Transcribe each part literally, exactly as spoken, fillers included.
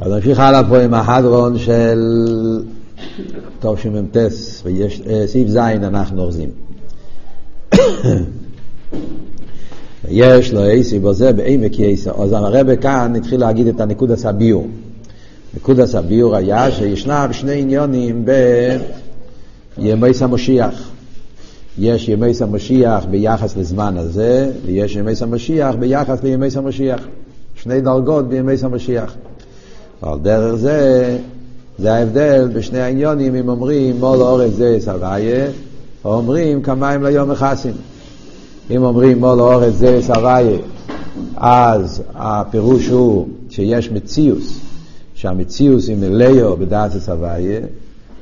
אז נמשיך הלאה פה עם ההדרון של טוב שממתס, ויש סעיף זין אנחנו אורזים. יש לו איסי בזה בעמק יסע. אז הרב כאן התחיל להגיד את הנקוד הסביור. נקוד הסביור היה שישנם שני עניונים בימי סמושיח. יש ימי סמושיח ביחס לזמן הזה, ויש ימי סמושיח ביחס לימי סמושיח. שני דרגות בימי סמושיח. על דרך זה, זה ההבדל בשני העניונים, אם אומרים מול אורץ זה סבייה, או אומרים כמיים ליום החסים. אם אומרים מול אורץ זה סבייה, אז הפירוש הוא שיש מציאוס, שהמציאוס היא מלאו בדעת הסבייה,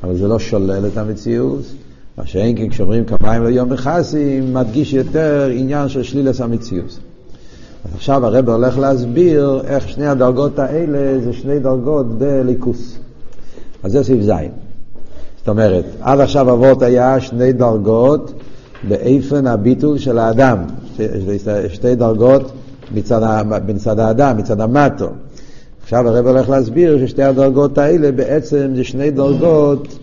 אבל זה לא שולל את המציאוס, מה שאין כן כשאומרים כמיים ליום החסים, מדגיש יותר עניין של שלילת המציאוס. אז עכשיו הרב הולך להסביר איך שני הדרגות האלה זה שני דרגות בליכוס. אז זה סביב זין. זאת אומרת, עד עכשיו אבות היה שני דרגות באיפן הביטול של האדם. ש, ש, שתי דרגות מצד, מצד האדם, מצד המטו. עכשיו הרב הולך להסביר ששתי הדרגות האלה בעצם זה שני דרגות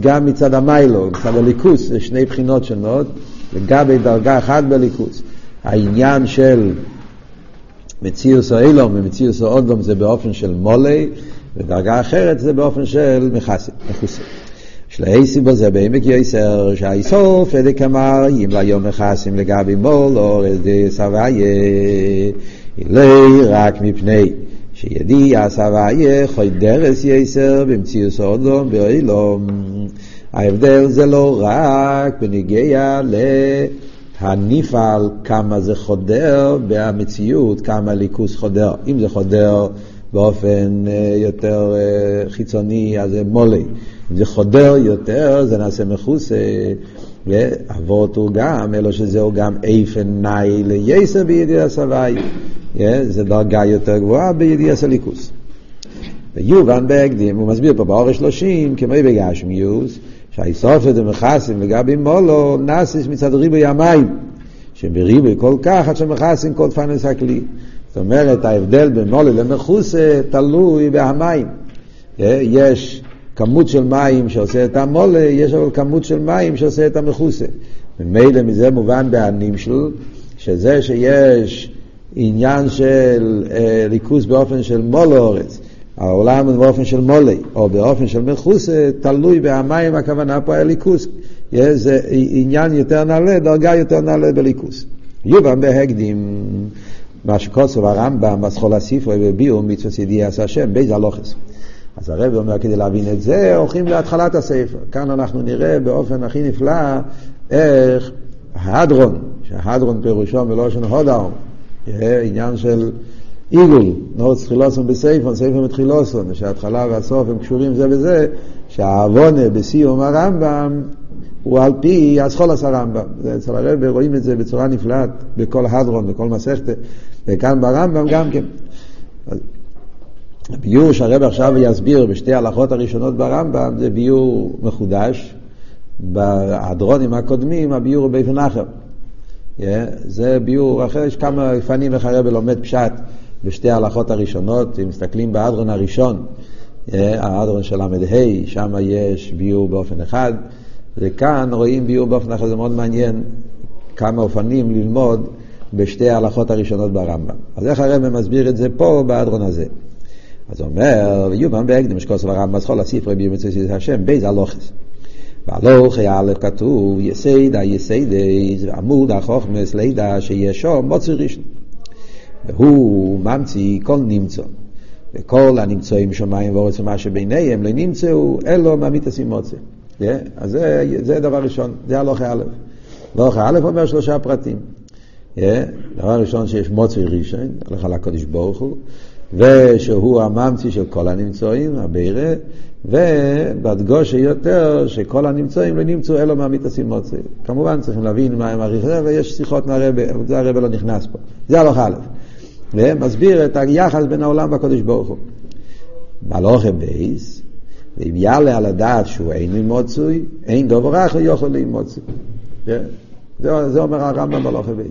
גם מצד המיילו, מצד הליכוס, זה שני בחינות שונות, וגם בדרגה אחת בליכוס. העניין של מציאוס אילום ומציאוס אודום זה באופן של מולי, ודרגה אחרת זה באופן של מחסי. שלאיסי בזה בעמק יסר, שהאיסוף פדק אמר, אם ליום מחסים לגבי מול, אורז די סבאיה, אילי רק מפני, שידיע סבאיה, חוי דרס יסר, במציאוס אודום ואילום. ההבדל זה לא רק בניגיע ל... הנפעל כמה זה חודר במציאות, כמה ליכוס חודר. אם זה חודר באופן יותר חיצוני, אז זה מולי. אם זה חודר יותר, זה נעשה מחוס. אבות הוא גם, אלו שזהו גם איפן נאי לייסר בידיע סבי. זה דרגה יותר גבוהה בידיע סליקוס. ויובן בהקדים, הוא מסביר פה באור השלושים, כמו בגש מיוס, שהאיסופת ומחסים לגבי מולו נאסיס מצד ריבוי המים, שבריבוי כל כך עד שמחסים כל פנס הכלי. זאת אומרת, ההבדל בין מולו למחוס תלוי בהמים. יש כמות של מים שעושה את המולה, יש אבל כמות של מים שעושה את המחוס. ומילא מזה מובן בהנימשל, שזה שיש עניין של אה, ליכוס באופן של מולו אורץ, העולם הוא באופן של מולי, או באופן של מחוס, תלוי בהמים, הכוונה פה הליכוס. זה עניין יותר נעלה, דרגה יותר נעלה בליכוס. יובן בהקדים, מה שקוסוב הרמב"ם, בסחול הספרי וביאו, מצווה צידי עשה השם, בייז הלוחס. אז הרב אומר, כדי להבין את זה, הולכים להתחלת הספר. כאן אנחנו נראה באופן הכי נפלא, איך ההדרון, שההדרון פירושו מלושן הודאום, עניין של... עיגול, נורץ חילוסון בסייפון, סייפון מתחילוסון, שההתחלה והסוף הם קשורים זה וזה, שהעוונה בסיום הרמב"ם הוא על פי הסחולס הרמב"ם. אצל הרב רואים את זה בצורה נפלאה בכל הדרון, בכל מסכת, וכאן ברמב"ם גם כן. הביור שהרב עכשיו יסביר בשתי ההלכות הראשונות ברמב"ם, זה ביור מחודש. בהדרונים הקודמים הביור הוא באופן אחר. זה ביור אחר, יש כמה פנים איך הרב לומד פשט. בשתי ההלכות הראשונות, אם מסתכלים באדרון הראשון, האדרון של המדהי, שם יש ביור באופן אחד, וכאן רואים ביור באופן אחד, זה מאוד מעניין כמה אופנים ללמוד בשתי ההלכות הראשונות ברמב"ם. אז איך הרב מסביר את זה פה באדרון הזה? אז אומר, יובן בהקדים שכוסב הרמב"ם, זכור לספרי ביום יצא סיס השם, בייז הלוחס. והלוך היה א' כתוב, יסיידה, יסיידי, עמוד החוכמס לידה שישו מוצא ראשון. והוא ממציא כל נמצא, וכל הנמצאים שמיים ואורץ ומה שביניהם לנמצאו, אלו ממית הסימוצה. אז זה, זה דבר ראשון, זה הלוכה א'. הלוכה א' אומר שלושה פרטים. דבר ראשון שיש מוצא ראשון, הלכה לקודש ברוך הוא, ושהוא הממציא של כל הנמצאים, הבירה, ובדגושה יותר שכל הנמצאים לנמצאו, אלו ממית הסימוצה. כמובן צריכים להבין מה הם הריחה, ויש שיחות מהרבא, זה הרבא לא נכנס פה. זה הלוכה א'. ומסביר את היחס בין העולם והקודש ברוך הוא. מלוכה בייס, ואם יעלה על הדעת שהוא אינו מוצוי, אין דובר אחר יוכל להימוצוי. זה, זה אומר הרמב"ם מלוכה בייס.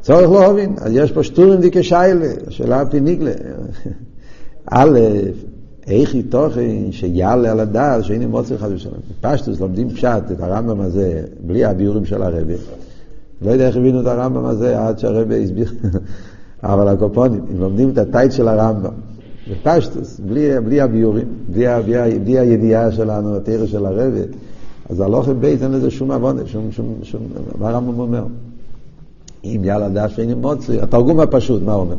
צריך להבין, אז יש פה שטורים דיקה שיילה, השאלה הפיניקלה. א', איך היא תוכן שיעלה על הדעת שאין עם מוצר חד ושלם. פשטוס לומדים פשט את הרמב"ם הזה בלי הביורים של הרבי. לא יודע איך הבינו את הרמב"ם הזה עד שהרבי הסביר. אבל הקופונים, הם לומדים את הטייט של הרמב"ם. בפשטוס, בלי, בלי הביורים, בלי, בלי, בלי הידיעה שלנו, התאיר של הרבי. אז הלוחם בית אין לזה שום עבודה, שום, שום, שום, מה הרמב"ם אומר? אם יעלה על הדעת שאין עם מוצר, התרגום הפשוט, מה הוא אומר?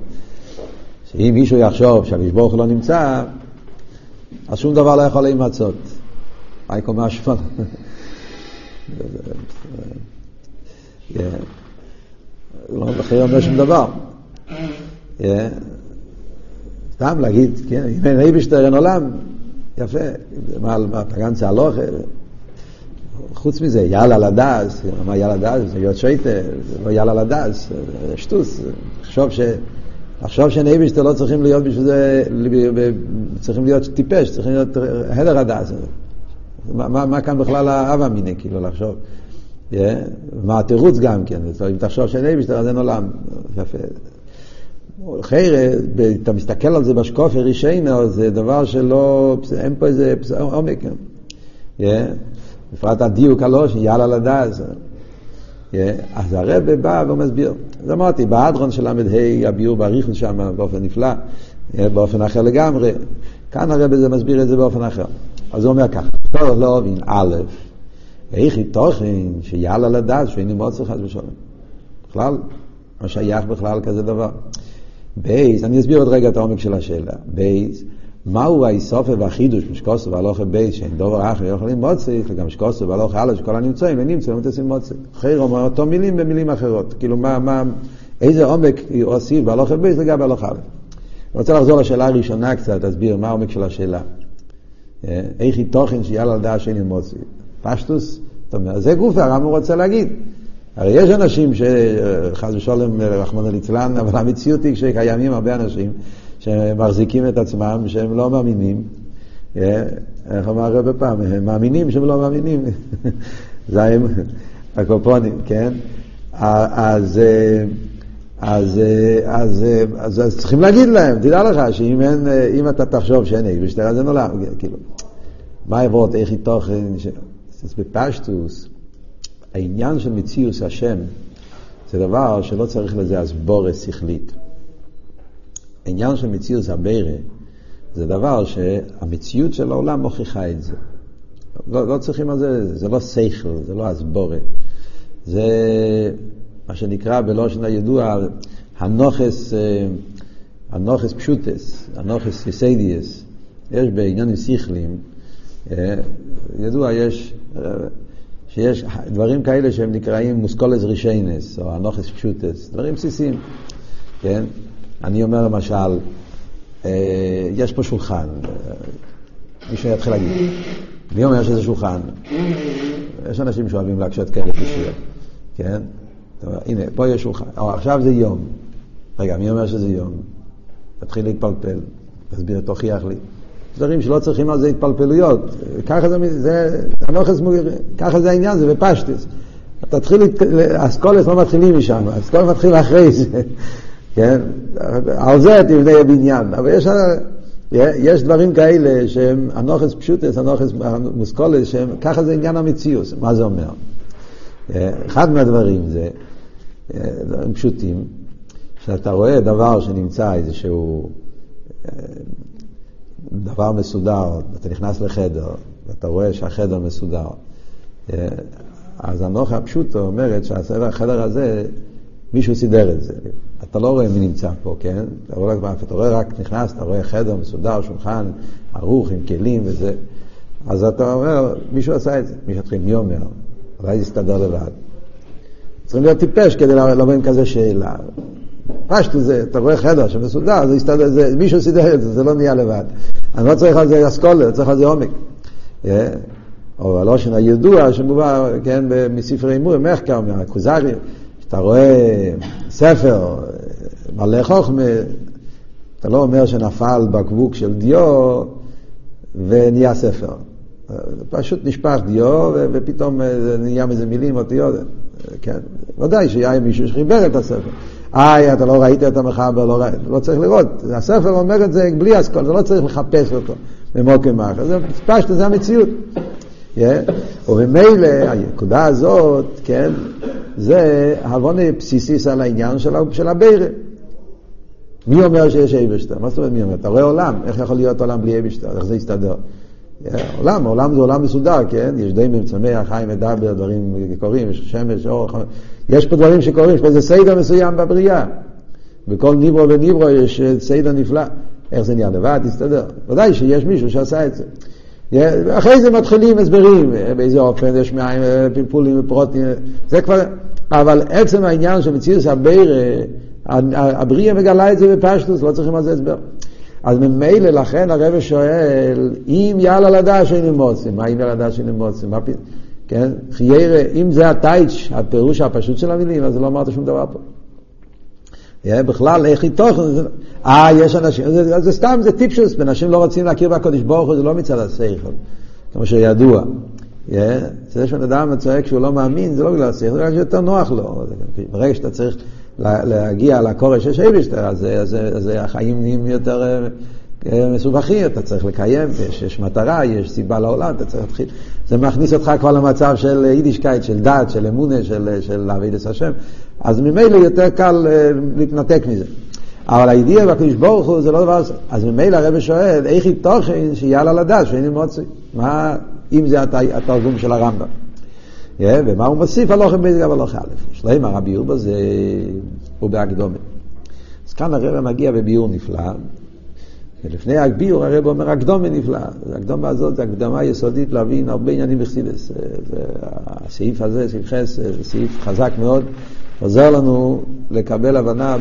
שאם מישהו יחשוב שהמשבורך לא נמצא, אז שום דבר לא יכול להימצות. היי קומה השפלה. לא בכלל אומר שום דבר. סתם להגיד, אם אין אי בשטרן עולם, יפה. מה, פגנצה הלוך? חוץ מזה, יאללה לדעס. מה יאללה לדעס? זה להיות שייטה. זה לא יאללה לדעס. זה שטוס. חשוב ש... עכשיו שנאיביש אתם לא צריכים להיות בשביל זה, צריכים להיות טיפש, צריכים להיות הדר הדעס. מה, מה כאן בכלל האב המיני, כאילו, לחשוב? Yeah. מה התירוץ גם כן? אם תחשוב שנאיביש אתם, אז אין עולם. חיירה, אתה מסתכל על זה בשקוף הרישיינו, זה דבר שלא, אין פה איזה עומק. Yeah. בפרט הדיוק הלא, שיאללה לדעס. אז הרב בא ומסביר. אז אמרתי, באדרון של עמד ה' הביור בריחל שם באופן נפלא, באופן אחר לגמרי. כאן הרב זה מסביר את זה באופן אחר. אז הוא אומר ככה, טוב, לא הבין, א', איך היא תוכן שיעלה לדעת שאיני מוצר חס ושלום. בכלל, מה שייך בכלל כזה דבר. בייס, אני אסביר עוד רגע את העומק של השאלה. בייס, מהו האיסופה והחידוש משקוסו והלוכה בייס שאין דובר אחר יכולים מוצריך וגם משקוסו והלוכה הלאה שכל הנמצאים ונמצאים ותשים מוצריך אחר אומר אותו מילים במילים אחרות כאילו מה, מה, איזה עומק עושים והלוכה בייס לגבי הלוכה הלאה. אני רוצה לחזור לשאלה הראשונה קצת, תסביר מה העומק של השאלה איך היא תוכן שיעלה לדעה שאין מוצריך פשטוס, זאת אומרת, זה גוף הרם הוא רוצה להגיד הרי יש אנשים שחז ושולם רחמנא ליצלן אבל המציאות היא שקיימים הרבה אנשים שמחזיקים את עצמם, שהם לא מאמינים. איך אמר הרבה פעם? הם מאמינים שהם לא מאמינים. זה הם הקופונים, כן? אז, אז, אז, אז, אז צריכים להגיד להם, תדע לך, שאם אין, אם אתה תחשוב שאין אי, בשטרה זה נולד, כאילו, מה עבוד, איך היא תוכן? אז בפשטוס, העניין של מציאוס השם, זה דבר שלא צריך לזה הסבורת שכלית. העניין של מציאות הברה זה דבר שהמציאות של העולם מוכיחה את זה. לא, לא צריכים על זה, זה לא שכל, זה לא הסבורה. זה מה שנקרא בלושן הידוע, הנוחס, הנוחס פשוטס, הנוחס יסיידיאס. יש בעניינים שכלים, ידוע יש, שיש דברים כאלה שהם נקראים מוסקולס רישיינס, או הנוחס פשוטס, דברים בסיסיים, כן? אני אומר למשל, יש פה שולחן, מישהו יתחיל להגיד, מי אומר שזה שולחן? יש אנשים שאוהבים להקשות כאלה פישיות, כן? הנה, פה יש שולחן, עכשיו זה יום, רגע, מי אומר שזה יום? תתחיל להתפלפל, תסביר, תוכיח לי. דברים שלא צריכים על זה התפלפלויות, ככה זה, ככה זה העניין, זה בפשטס. תתחיל, אסכולס לא מתחילים משם, אסכולס מתחיל אחרי זה. כן, על זה תבנה הבניין, אבל יש, יש דברים כאלה שהם הנוחס פשוטס, הנוחס מוסקולס, שהם, ככה זה עניין המציאוס, מה זה אומר? אחד מהדברים זה, דברים פשוטים, שאתה רואה דבר שנמצא איזשהו דבר מסודר, אתה נכנס לחדר, אתה רואה שהחדר מסודר, אז הנוח הפשוט אומרת שהחדר הזה, מישהו סידר את זה. אתה לא רואה מי נמצא פה, כן? אתה רואה, אתה רואה רק נכנס, אתה רואה חדר מסודר, שולחן, ערוך עם כלים וזה. אז אתה אומר, מישהו עשה את זה. מישהו תחיל, מי אומר? אולי יסתדר לבד. צריכים להיות טיפש כדי לבוא עם כזה שאלה. פשט זה, אתה רואה חדר שמסודר, זה יסתדר, זה, מישהו סידר את זה, זה לא נהיה לבד. אני לא צריך על זה אסכולה, צריך על זה עומק. אבל לא שנה ידוע שמובא, כן, מספרי אמור, מחקר, מהקוזרי, אתה רואה ספר מלא חוכמה, אתה לא אומר שנפל בקבוק של דיו ונהיה ספר. פשוט נשפך דיו ופתאום נהיה מזה מילים אותיות. כן, ודאי שהיה מישהו שחיבר את הספר. איי, אתה לא ראית את המחבר, לא, לא צריך לראות. הספר אומר את זה בלי אסכול, זה לא צריך לחפש אותו במוקם אחר. זה פשט, זה המציאות. Yeah. וממילא, הנקודה הזאת, כן, זה הבונה בסיסיס על העניין של, של הבירה. מי אומר שיש אבשטר? מה זאת אומרת מי אומר? אתה רואה עולם, איך יכול להיות עולם בלי אבשטר? איך זה יסתדר? Yeah, עולם, עולם זה עולם מסודר, כן? יש דמים, צמח, חיים, מדבר, דברים קורים, יש שמש, אור, חמש. יש פה דברים שקורים, יש פה איזה סדר מסוים בבריאה. בכל ניברו וניברו יש סדר נפלא. איך זה נהיה לבד? תסתדר. ודאי שיש מישהו שעשה את זה. Yeah, אחרי זה מתחילים הסברים, באיזה אופן יש מים, פלפולים ופרוטים, זה כבר... אבל עצם העניין שמציאוס הביר, הבריאה מגלה את זה בפשטוס, לא צריכים על זה הסבר. אז ממילא לכן הרב שואל, אם יאללה לדעה שאינו מוצאים, מה אם יאללה לדעה שאינו מוצאים? כן? חיירה, אם זה הטייץ', הפירוש הפשוט של המילים, אז לא אמרת שום דבר פה. Yeah, בכלל, איך היא תוכן? אה, יש אנשים, זה, זה, זה סתם, זה טיפשוס, אנשים לא רוצים להכיר בקודש ברוך הוא, זה לא מצד השכל, כמו שידוע. Yeah, זה שאדם צועק שהוא לא מאמין, זה לא בגלל השכל, זה רק יותר נוח לו. ברגע שאתה צריך... להגיע לקורש של אבשטר, אז, אז, אז החיים נהיים יותר מסובכים, אתה צריך לקיים, יש, יש מטרה, יש סיבה לעולם, אתה צריך להתחיל. זה מכניס אותך כבר למצב של יידישקייט, של דת, של אמונה, של עבודת השם, אז ממילא יותר קל להתנתק מזה. אבל הידיעה והקדוש ברוך הוא זה לא דבר, אז ממילא הרב שואל, איך היא תוכן שיאללה לדעת, שאין לי מוצא? מה, אם זה התרגום של הרמב"ם? ומה הוא מוסיף הלוחם בית גב הלוח א', שלהם הרבי יורבא זה הוא בהקדומה. אז כאן הרב מגיע בביור נפלא, ולפני הביור הרב אומר הקדומה נפלא. הקדומה הזאת זה הקדמה יסודית להבין הרבה עניינים בחסידות. הסעיף הזה, סעיף חס, סעיף חזק מאוד, עוזר לנו לקבל הבנה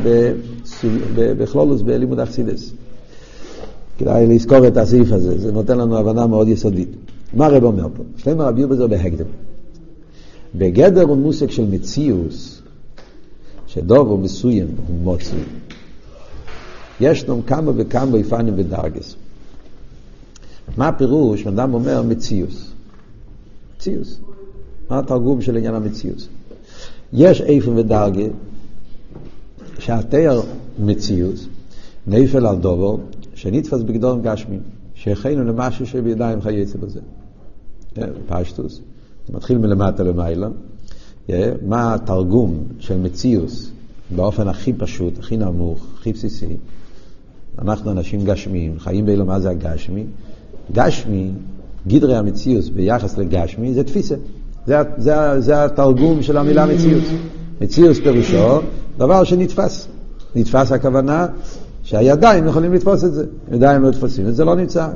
בכלולוס בלימוד החסידות. כדאי לזכור את הסעיף הזה, זה נותן לנו הבנה מאוד יסודית. מה הרב אומר פה? שלהם הרבי יורבא זה בהקדומה. בגדר הוא מושג של מציאוס, שדוב הוא מסוים, הוא מוצא. ישנו כמה וכמה יפנים ודרגס. מה הפירוש? אדם אומר מציאוס. מציאוס. מה התרגום של עניין המציאוס? יש איפן ודרגה, שהתאר מציאוס, נאיפל על דובו, שנתפס בגדורם גשמים, שהחיינו למשהו שבידיים חייצה בזה. פשטוס. מתחיל מלמטה למעלה, מה התרגום של מציאוס באופן הכי פשוט, הכי נמוך, הכי בסיסי. אנחנו אנשים גשמיים, חיים באלו, מה זה הגשמי? גשמי, גדרי המציאוס ביחס לגשמי, זה תפיסה. זה, זה, זה התרגום של המילה מציאוס. מציאוס פירושו, דבר שנתפס. נתפס הכוונה שהידיים יכולים לתפוס את זה. ידיים לא תפוסים, וזה לא נמצא.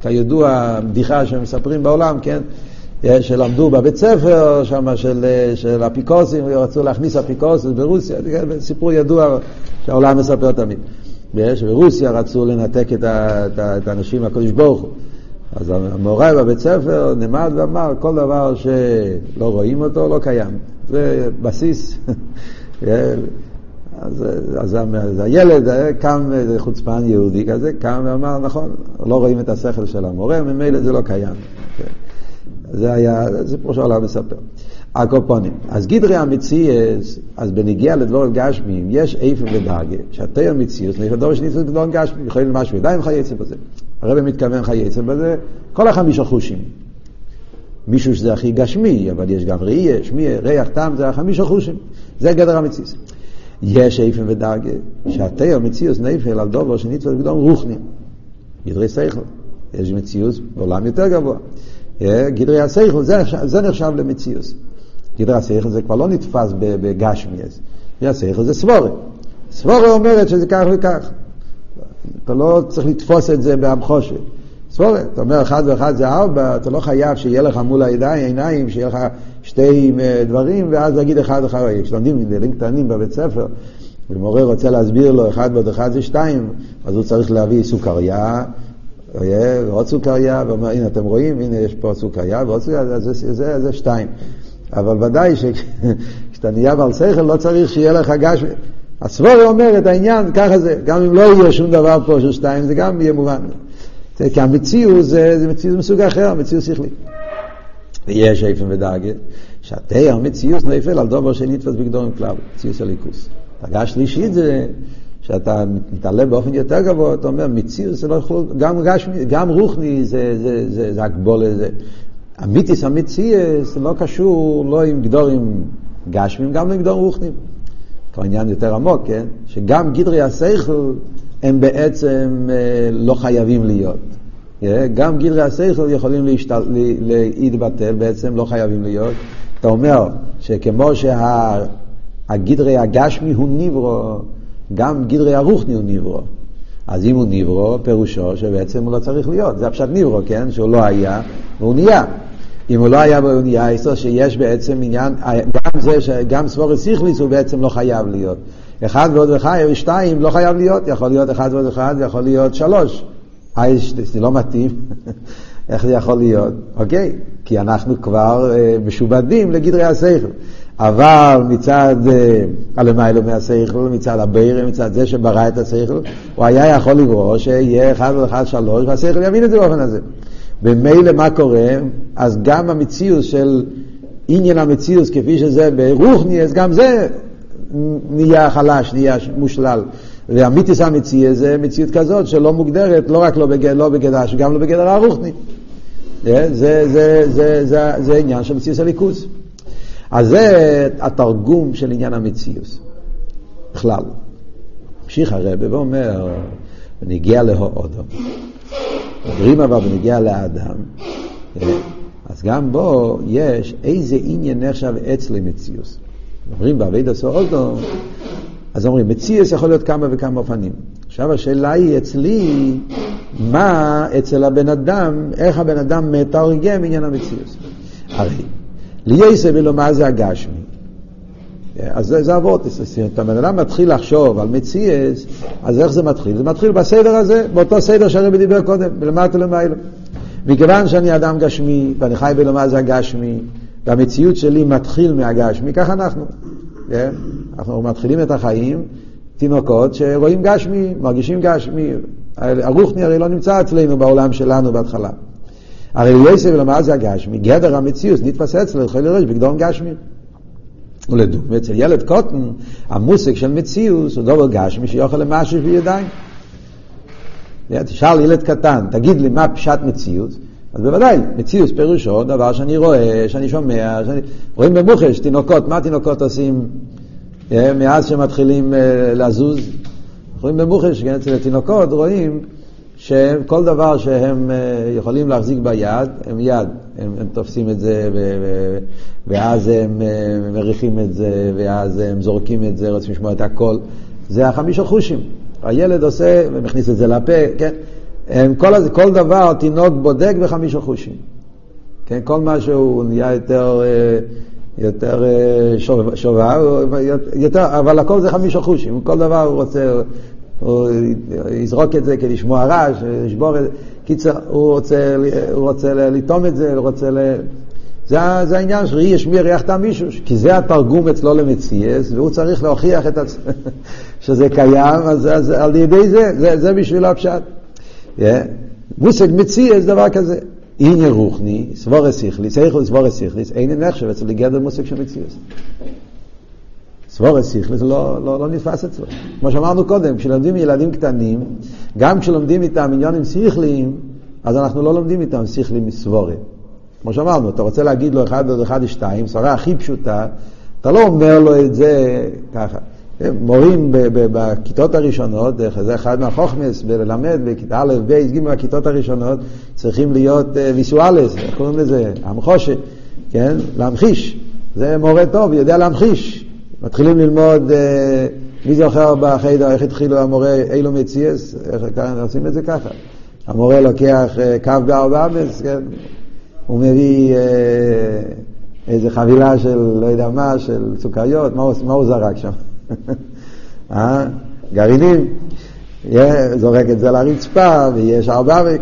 כידוע, הבדיחה שמספרים בעולם, כן? שלמדו בבית ספר שמה של, של אפיקורסים, רצו להכניס אפיקורסים ברוסיה, סיפור ידוע שהעולם מספר תמיד. ברוסיה רצו לנתק את, ה, את, ה, את האנשים הקודש ברוך הוא. אז המורה בבית ספר נמד ואמר, כל דבר שלא רואים אותו לא קיים. זה בסיס. אז, אז, אז הילד קם, זה חוצפן יהודי כזה, קם ואמר, נכון, לא רואים את השכל של המורה, ממילא זה לא קיים. זה היה, זה פה שעולה מספר. הקופונים. אז גדרי המציאס, אז בנגיע לדבורת גשמים, יש איפן ודרגה, שהתאר מציאס, נפדור שניסו לדבורת גשמים, יכולים למשהו, ידיים חייצה בזה. הרב מתכוון חייצה בזה, כל החמישה חושים. מישהו שזה הכי גשמי, אבל יש גם ראייה, שמי, ריח, טעם, זה החמישה חושים. זה גדר המציאס. יש איפן ודרגה, שהתאר מציאס נפל על דובר שניסו לדבורת רוחני. גדרי שכל. יש מציאס בעולם יותר גבוה. גדרי השכל, זה נחשב למציאוס. גדרי השכל זה כבר לא נתפס בגשמיאס. גדרי השכל זה סבורה. סבורה אומרת שזה כך וכך. אתה לא צריך לתפוס את זה בהמחושה. סבורה, אתה אומר אחד ואחד זה ארבע, אתה לא חייב שיהיה לך מול העיניים, שיהיה לך שתי דברים, ואז להגיד אחד אחרי. כשלומדים גדרים קטנים בבית ספר, ומורה רוצה להסביר לו אחד ועוד אחד זה שתיים, אז הוא צריך להביא סוכריה, ועוד סוכריה, ואומר, הנה אתם רואים, הנה יש פה סוכריה, ועוד סוכריה, זה שתיים. אבל ודאי שכשאתה נהיה בעל שכל, לא צריך שיהיה לך גש... הסבורה אומרת, העניין, ככה זה, גם אם לא יהיה שום דבר פה של שתיים, זה גם יהיה מובן. כי המציאוס זה מציאוס מסוג אחר, מציאוס שכלי. ויש איפן ודאגה, שהתאר מציאוס נפל על דובר שנתפס בגדורים כלל, מציאוס הליכוס. דרגה שלישית זה שאתה מתעלה באופן יותר גבוה, אתה אומר, מציר זה לא יכול, גם גשמי, גם רוחני זה, זה, זה, זה הגבולה, זה. אמיתיס, אמיציה, זה לא קשור, לא עם גדורים גשמים, גם עם גדור רוחני. כבר עניין יותר עמוק, כן? שגם גדרי השכל הם בעצם לא חייבים להיות. גם גדרי השכל יכולים להשתל... להתבטל, בעצם לא חייבים להיות. אתה אומר שכמו שהגדרי הגשמי הוא נברו, גם גדרי הרוחני הוא נברו. אז אם הוא נברו, פירושו שבעצם הוא לא צריך להיות. זה הפשט נברו, כן? שהוא לא היה, והוא נהיה. אם הוא לא היה והוא נהיה, איסו שיש בעצם עניין, גם זה שגם סבור הסיכליס הוא בעצם לא חייב להיות. אחד ועוד וחייב, שתיים לא חייב להיות. יכול להיות אחד ועוד אחד, יכול להיות שלוש. אייש, זה לא מתאים. איך זה יכול להיות? אוקיי, כי אנחנו כבר משובדים לגדרי השכל. אבל מצד הלמיילו מהשכל, מצד הבירה, מצד זה שברא את השכל, הוא היה יכול לברוא שיהיה אחד ואחד שלוש, והשכל יבין את זה באופן הזה. במילא מה קורה? אז גם המציאות של עניין המציאות כפי שזה ברוחני, אז גם זה נהיה חלש, נהיה מושלל. והמיתיס המציאות זה מציאות כזאת שלא מוגדרת, לא רק לא בגדר, לא בגדר, גם לא בגדר הרוחני. זה, זה, זה, זה, זה, זה עניין של מציאות הליכוז. אז זה התרגום של עניין המציאות. בכלל. המשיך הרב ואומר, ונגיע להודו. מדברים אבל ונגיע לאדם. אז גם בו יש איזה עניין נחשב אצלי מציאות. מדברים בעבד עשו אודו, אז אומרים, מציאות יכול להיות כמה וכמה אופנים. עכשיו השאלה היא אצלי, מה אצל הבן אדם, איך הבן אדם מתרגם עניין המציאות. הרי, לייסב אלו מה זה הגשמי. אז זה, זה עבוד. אתה בן אדם מתחיל לחשוב על מציאות, אז איך זה מתחיל? זה מתחיל בסדר הזה, באותו סדר שהרבי דיבר קודם, למטה למעלה. מכיוון שאני אדם גשמי, ואני חי בלו מה זה הגשמי, והמציאות שלי מתחיל מהגשמי, כך אנחנו. אנחנו מתחילים את החיים, תינוקות שרואים גשמי, מרגישים גשמי. הרוחני הרי לא נמצא אצלנו בעולם שלנו בהתחלה. הרי יסב למה זה הגשמי, גדר המציאות נתפס אצלנו, יכול לראות בגדום גשמי. ולדוגמה, אצל ילד קוטן, המושג של מציאות הוא דובר גשמי שיוכל למשהו בידיים. תשאל ילד קטן, תגיד לי מה פשט מציאות? אז בוודאי, מציאות פירושו, דבר שאני רואה, שאני שומע, שאני... רואים במוחש, תינוקות, מה תינוקות עושים מאז שמתחילים לזוז? רואים במוחש, כן, אצל התינוקות רואים שכל דבר שהם יכולים להחזיק ביד, הם יד, הם, הם תופסים את זה, ו- ואז הם מריחים את זה, ואז הם זורקים את זה, רוצים לשמוע את הכל. זה החמישה חושים. הילד עושה ומכניס את זה לפה, כן? הם כל, כל דבר תינוק בודק בחמישה חושים. כן, כל משהו נהיה יותר, יותר שוב, שובה, יותר, אבל הכל זה חמישה חושים. כל דבר הוא רוצה, הוא יזרוק את זה כדי לשמוע רעש, לשבור את זה. קיצר, הוא רוצה, הוא רוצה לטום את זה, הוא רוצה ל... זה, זה העניין שרי ישמיר יחתה מישהו, כי זה התרגום אצלו למציאס, והוא צריך להוכיח את הצ... שזה קיים, אז, אז על ידי זה, זה, זה בשביל הפשט. מושג מציאס דבר כזה. הנה רוחני, סבור אסיכליס, איכו סבור אסיכליס, אין נחשב אצל לגדר מושג של מציאס. סבור אסיכליס לא, לא, לא נתפס אצלו. כמו שאמרנו קודם, כשלומדים ילדים קטנים, גם כשלומדים איתם עניונים סיכליים, אז אנחנו לא לומדים איתם סיכלים מסבורי. כמו שאמרנו, אתה רוצה להגיד לו אחד עוד אחד שתיים, שרה הכי פשוטה, אתה לא אומר לו את זה ככה. מורים בכיתות הראשונות, זה אחד מהחוכמס בללמד, בכיתה א', ב', ג' בכיתות הראשונות, צריכים להיות ויסואלס, קוראים לזה, המחושה, כן? להמחיש. זה מורה טוב, יודע להמחיש. מתחילים ללמוד, מי זוכר בחדר, איך התחילו המורה, אילו מציאס, איך עושים את זה ככה. המורה לוקח קו בארבע, כן? הוא מביא איזה חבילה של, לא יודע מה, של סוכריות, מה הוא זרק שם? גרעינים, זורק את זה לרצפה, ויש ארבע ו...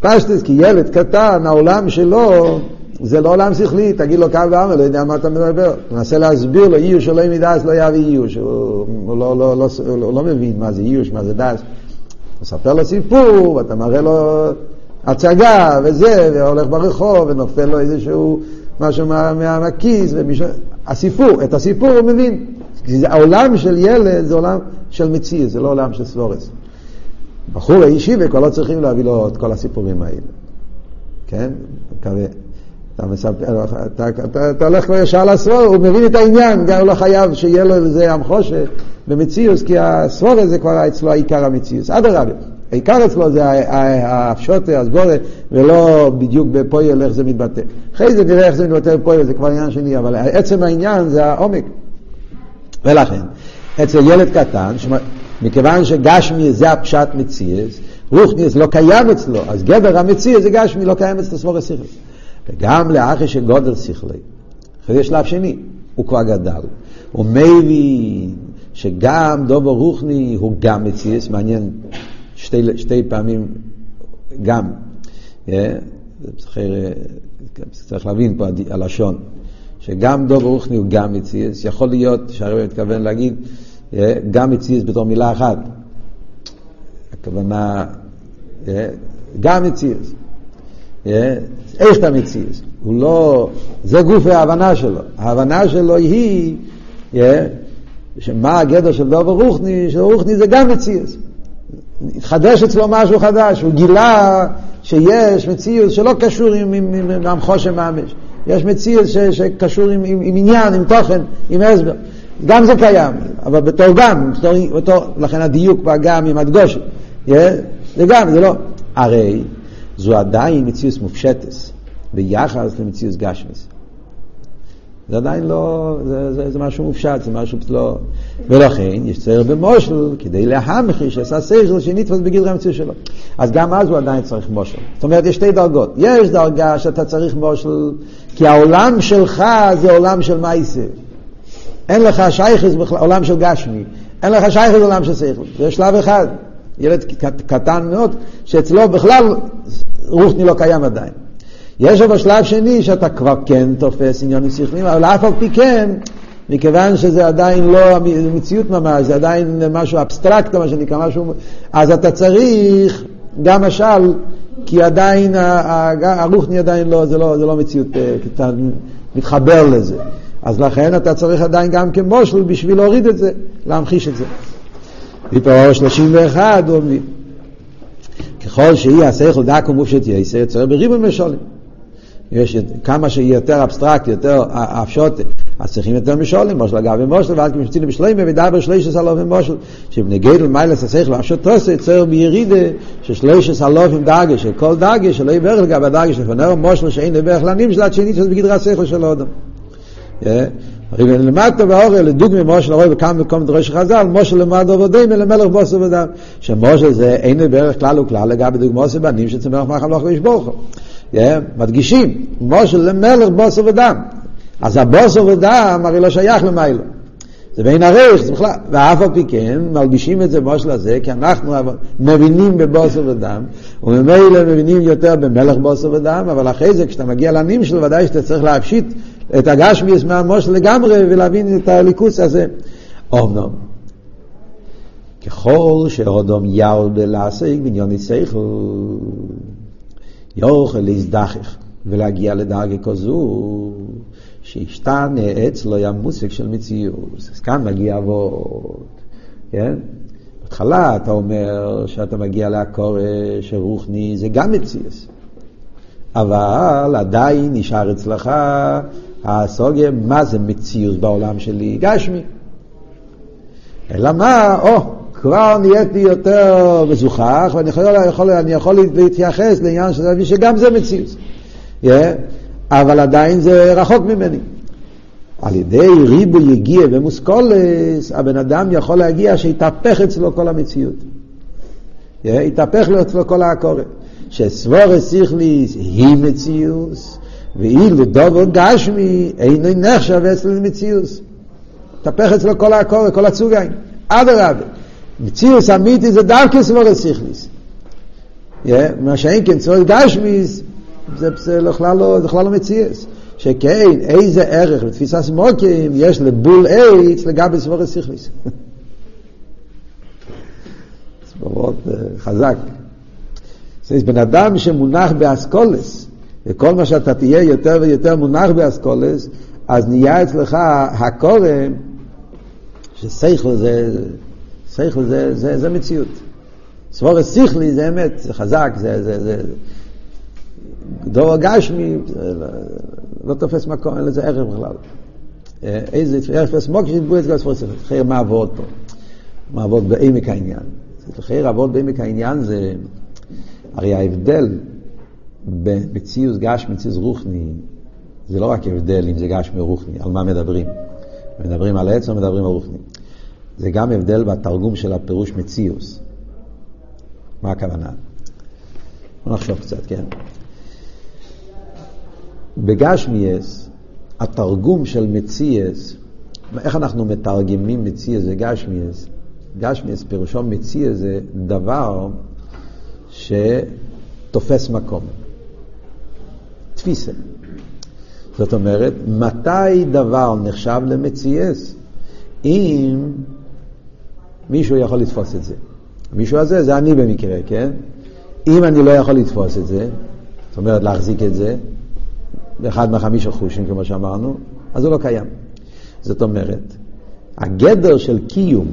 פשטס, כי ילד קטן, העולם שלו, זה לא עולם שכלי, תגיד לו כאן ואמר, לא יודע מה אתה מדבר. תנסה להסביר לו, איוש או לא ימי דס, לא יביא איוש, הוא לא מבין מה זה איוש, מה זה דס. הוא ספר לו סיפור, ואתה מראה לו... הצגה וזה, והולך ברחוב ונופל לו איזשהו משהו מהכיס, ומישהו... הסיפור, את הסיפור הוא מבין. כי העולם של ילד זה עולם של מציא, זה לא עולם של סבורס. בחור האישי וכבר לא צריכים להביא לו את כל הסיפורים האלה. כן? אתה מספר, אתה, אתה, אתה הולך כבר ישר לסבור, הוא מבין את העניין, גם הוא לא חייב שיהיה לו איזה עם חושך במציאוס, כי הסבור זה כבר אצלו העיקר המציאוס. עד הרבי, העיקר אצלו זה הפשוטה, הסבורה, ולא בדיוק בפועל איך זה מתבטא. אחרי זה נראה איך זה מתבטא בפועל, זה כבר עניין שני, אבל עצם העניין זה העומק. ולכן, אצל ילד קטן, שמה, מכיוון שגשמי זה הפשט מציאס, רוחניס לא קיים אצלו, אז גבר המציאס זה גשמי, לא קיים אצל סבור השיחס. וגם לאחר שגודל שכלי, אחרי יש שלב שני, הוא כבר גדל. הוא מבין שגם דובר רוחני הוא גם מציאס, מעניין שתי, שתי פעמים גם. צריך להבין פה הלשון, שגם דובר רוחני הוא גם מציאס, יכול להיות שהרב מתכוון להגיד, גם מציאס בתור מילה אחת. הכוונה, גם מציאס. איך אתה מציאס? הוא לא, זה גוף ההבנה שלו. ההבנה שלו היא, שמה הגדר של דובר רוחני, שרוחני זה גם מציאס. התחדש אצלו משהו חדש, הוא גילה שיש מציאוס שלא קשור עם, עם, עם, עם חושם ממש. יש מציאוס ש, שקשור עם, עם, עם עניין, עם תוכן, עם הסבר. גם זה קיים, אבל בתור גם, בתור, בתור, לכן הדיוק בא גם עם הדגוש. Yeah, זה גם, זה לא. הרי זו עדיין מציאוס מופשטס, ביחס למציאוס גשמס. זה עדיין לא, זה, זה, זה משהו מופשט, זה משהו לא. ולכן יש צער במושל, כדי להמחיש, הססל שנתפס בגדר המציא שלו. אז גם אז הוא עדיין צריך מושל. זאת אומרת, יש שתי דרגות. יש דרגה שאתה צריך מושל, כי העולם שלך זה עולם של מייסה. אין לך שייכס בעולם של גשמי. אין לך שייכס בעולם של שכל. זה שלב אחד. ילד קטן מאוד, שאצלו בכלל רוחני לא קיים עדיין. יש אבל שלב שני שאתה כבר כן תופס עניונים שכליים, אבל אף על פי כן, מכיוון שזה עדיין לא מציאות ממש, זה עדיין משהו אבסטרקט, מה שנקרא, משהו, אז אתה צריך, גם משל, כי עדיין, הרוחני עדיין לא, זה לא, זה לא מציאות, אתה מתחבר לזה. אז לכן אתה צריך עדיין גם כמושל, בשביל להוריד את זה, להמחיש את זה. בפרעה שלושים ואחת, הוא אומר, ככל שהיא השכל דק ומופשט יעשה, יוצר בריבון משולים. יש כמה שהיא יותר אבסטרקט, יותר הפשוט, אז צריכים יותר משולים, מושל אגב ומושל, ועד כמשפצילים בשלוים, ומדבר שלוש אלף ומושל, שבנגד למיילס השכל, הפשוט תוסה, יוצר בירידה, ששלוש אלף עם דאגה, שכל דאגה, שלא יברך לגב הדאגה, שלפנר מושל שאין לברך לנים, שלעד שנית, שזה בגדרה השכל של האדם. הרי למטה באורל, לדוגמי מושל הרוי וכמה מקום דרוש חזל, מושל למד עובדי מלמלך בוס עובדיו. שמושל זה אין בערך כלל וכלל לגבי דוגמא סבנים שצמח מחלוך וישבורך. מדגישים, מושל למלך בוס עובדיו. אז הבוס עובדיו הרי לא שייך למעלה. זה בין הרייך, זה בכלל. ואף על פי כן, מלגישים את זה מושל הזה, כי אנחנו מבינים בבוס עובדיו, וממילא מבינים יותר במלך בוס עובדיו, אבל אחרי זה, כשאתה מגיע לנים שלו, ודאי שאתה צריך להפשיט את הגשמיס מהמושל לגמרי ולהבין את הליקוס הזה. אומנם, ככל שהאדם יעל בלעסק בניון יצריך יוכל להזדחף ולהגיע לדרגה כזו שהשתנה אצלו המושג של מציאות. אז כאן מגיע עבוד, כן? בהתחלה אתה אומר שאתה מגיע להקורש רוחני, זה גם מציאות, אבל עדיין נשאר אצלך הסוגיה, מה זה מציאות בעולם שלי? גשמי. אלא מה? או, כבר נהייתי יותר מזוכח, ואני יכול, יכול, אני יכול להתייחס לעניין שזה להביא שגם זה מציאות. Yeah, אבל עדיין זה רחוק ממני. על ידי ריבו יגיע ומוסקולס, הבן אדם יכול להגיע שיתהפך אצלו כל המציאות. Yeah, יתהפך אצלו כל הקורא. שסבור השיכליס היא מציאוס, ואילו דובר גשמי אינו נחשב אצל מציאוס. תפך אצלו כל הקורא, כל הצוגיים. עד הרבה. מציאוס אמיתי זה דווקא סבור השיכליס. מה שאין כן סבור גשמיס, זה בכלל לא מציאס. שכן, איזה ערך בתפיסה סמוקים יש לבול עץ לגבי סבור השיכליס. סבורות חזק. יש בן אדם שמונח באסכולס, וכל מה שאתה תהיה יותר ויותר מונח באסכולס, אז נהיה אצלך הקורם ששכל זה, שכל זה, זה, זה מציאות. סבורה שכלי זה אמת, זה חזק, זה, זה, זה, דור הגשמי, לא תופס מקום, אין לזה ערך בכלל. איזה תפס מוק שיתבו את כל סבורה שכל. חייר מה עבוד פה? מה עבוד בעמק העניין? חייר עבוד בעמק העניין זה, הרי ההבדל במציאות גשמי, מציאות רוחני, זה לא רק הבדל אם זה גשמי או רוחני, על מה מדברים. מדברים על עצם, מדברים על רוחני. זה גם הבדל בתרגום של הפירוש מציאוס. מה הכוונה? בוא נחשוב קצת, כן? בגשמיאס, התרגום של מציאס, איך אנחנו מתרגמים מציאס לגשמיאס? גשמיאס פירושו מציאס זה דבר שתופס מקום. תפיסה. זאת אומרת, מתי דבר נחשב למציאס? אם מישהו יכול לתפוס את זה. מישהו הזה, זה אני במקרה, כן? אם אני לא יכול לתפוס את זה, זאת אומרת להחזיק את זה, באחד מהחמישה חושים, כמו שאמרנו, אז הוא לא קיים. זאת אומרת, הגדר של קיום,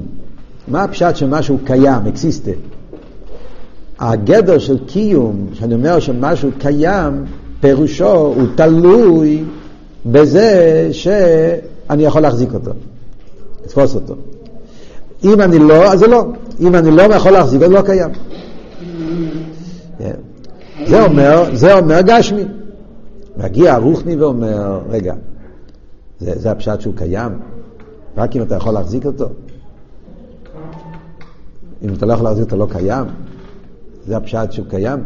מה הפשט שמשהו קיים, אקסיסטה? הגדר של קיום, שאני אומר שמשהו קיים, פירושו הוא תלוי בזה שאני יכול להחזיק אותו, לתפוס אותו. אם אני לא, אז זה לא. אם אני לא יכול להחזיק, אז לא קיים. זה אומר, זה אומר גשמי. מגיע רוחני ואומר, רגע, זה, זה הפשט שהוא קיים, רק אם אתה יכול להחזיק אותו. אם אתה לא יכול להחזיק אותו, לא קיים. זה הפשט שהוא קיים.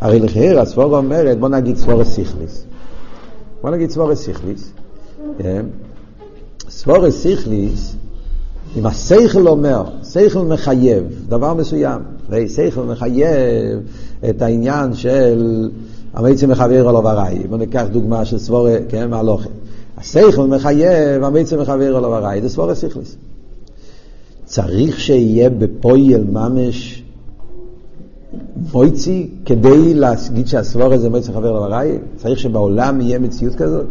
הרי לחיר, הספורה אומרת, בוא נגיד ספורה סיכליס. בוא נגיד ספורה סיכליס. ספורה סיכליס, אם השכל אומר, שכל מחייב, דבר מסוים, שכל מחייב את העניין של המייצי מחבר על עוברי. בוא ניקח דוגמה של סבורה, כן, מהלוכה. השכל מחייב, המייצי מחבר על עוברי, זה סבורה שכלית. צריך שיהיה בפועל ממש מויצי כדי להגיד שהסבורה זה מייצי מחבר על עוברי? צריך שבעולם יהיה מציאות כזאת?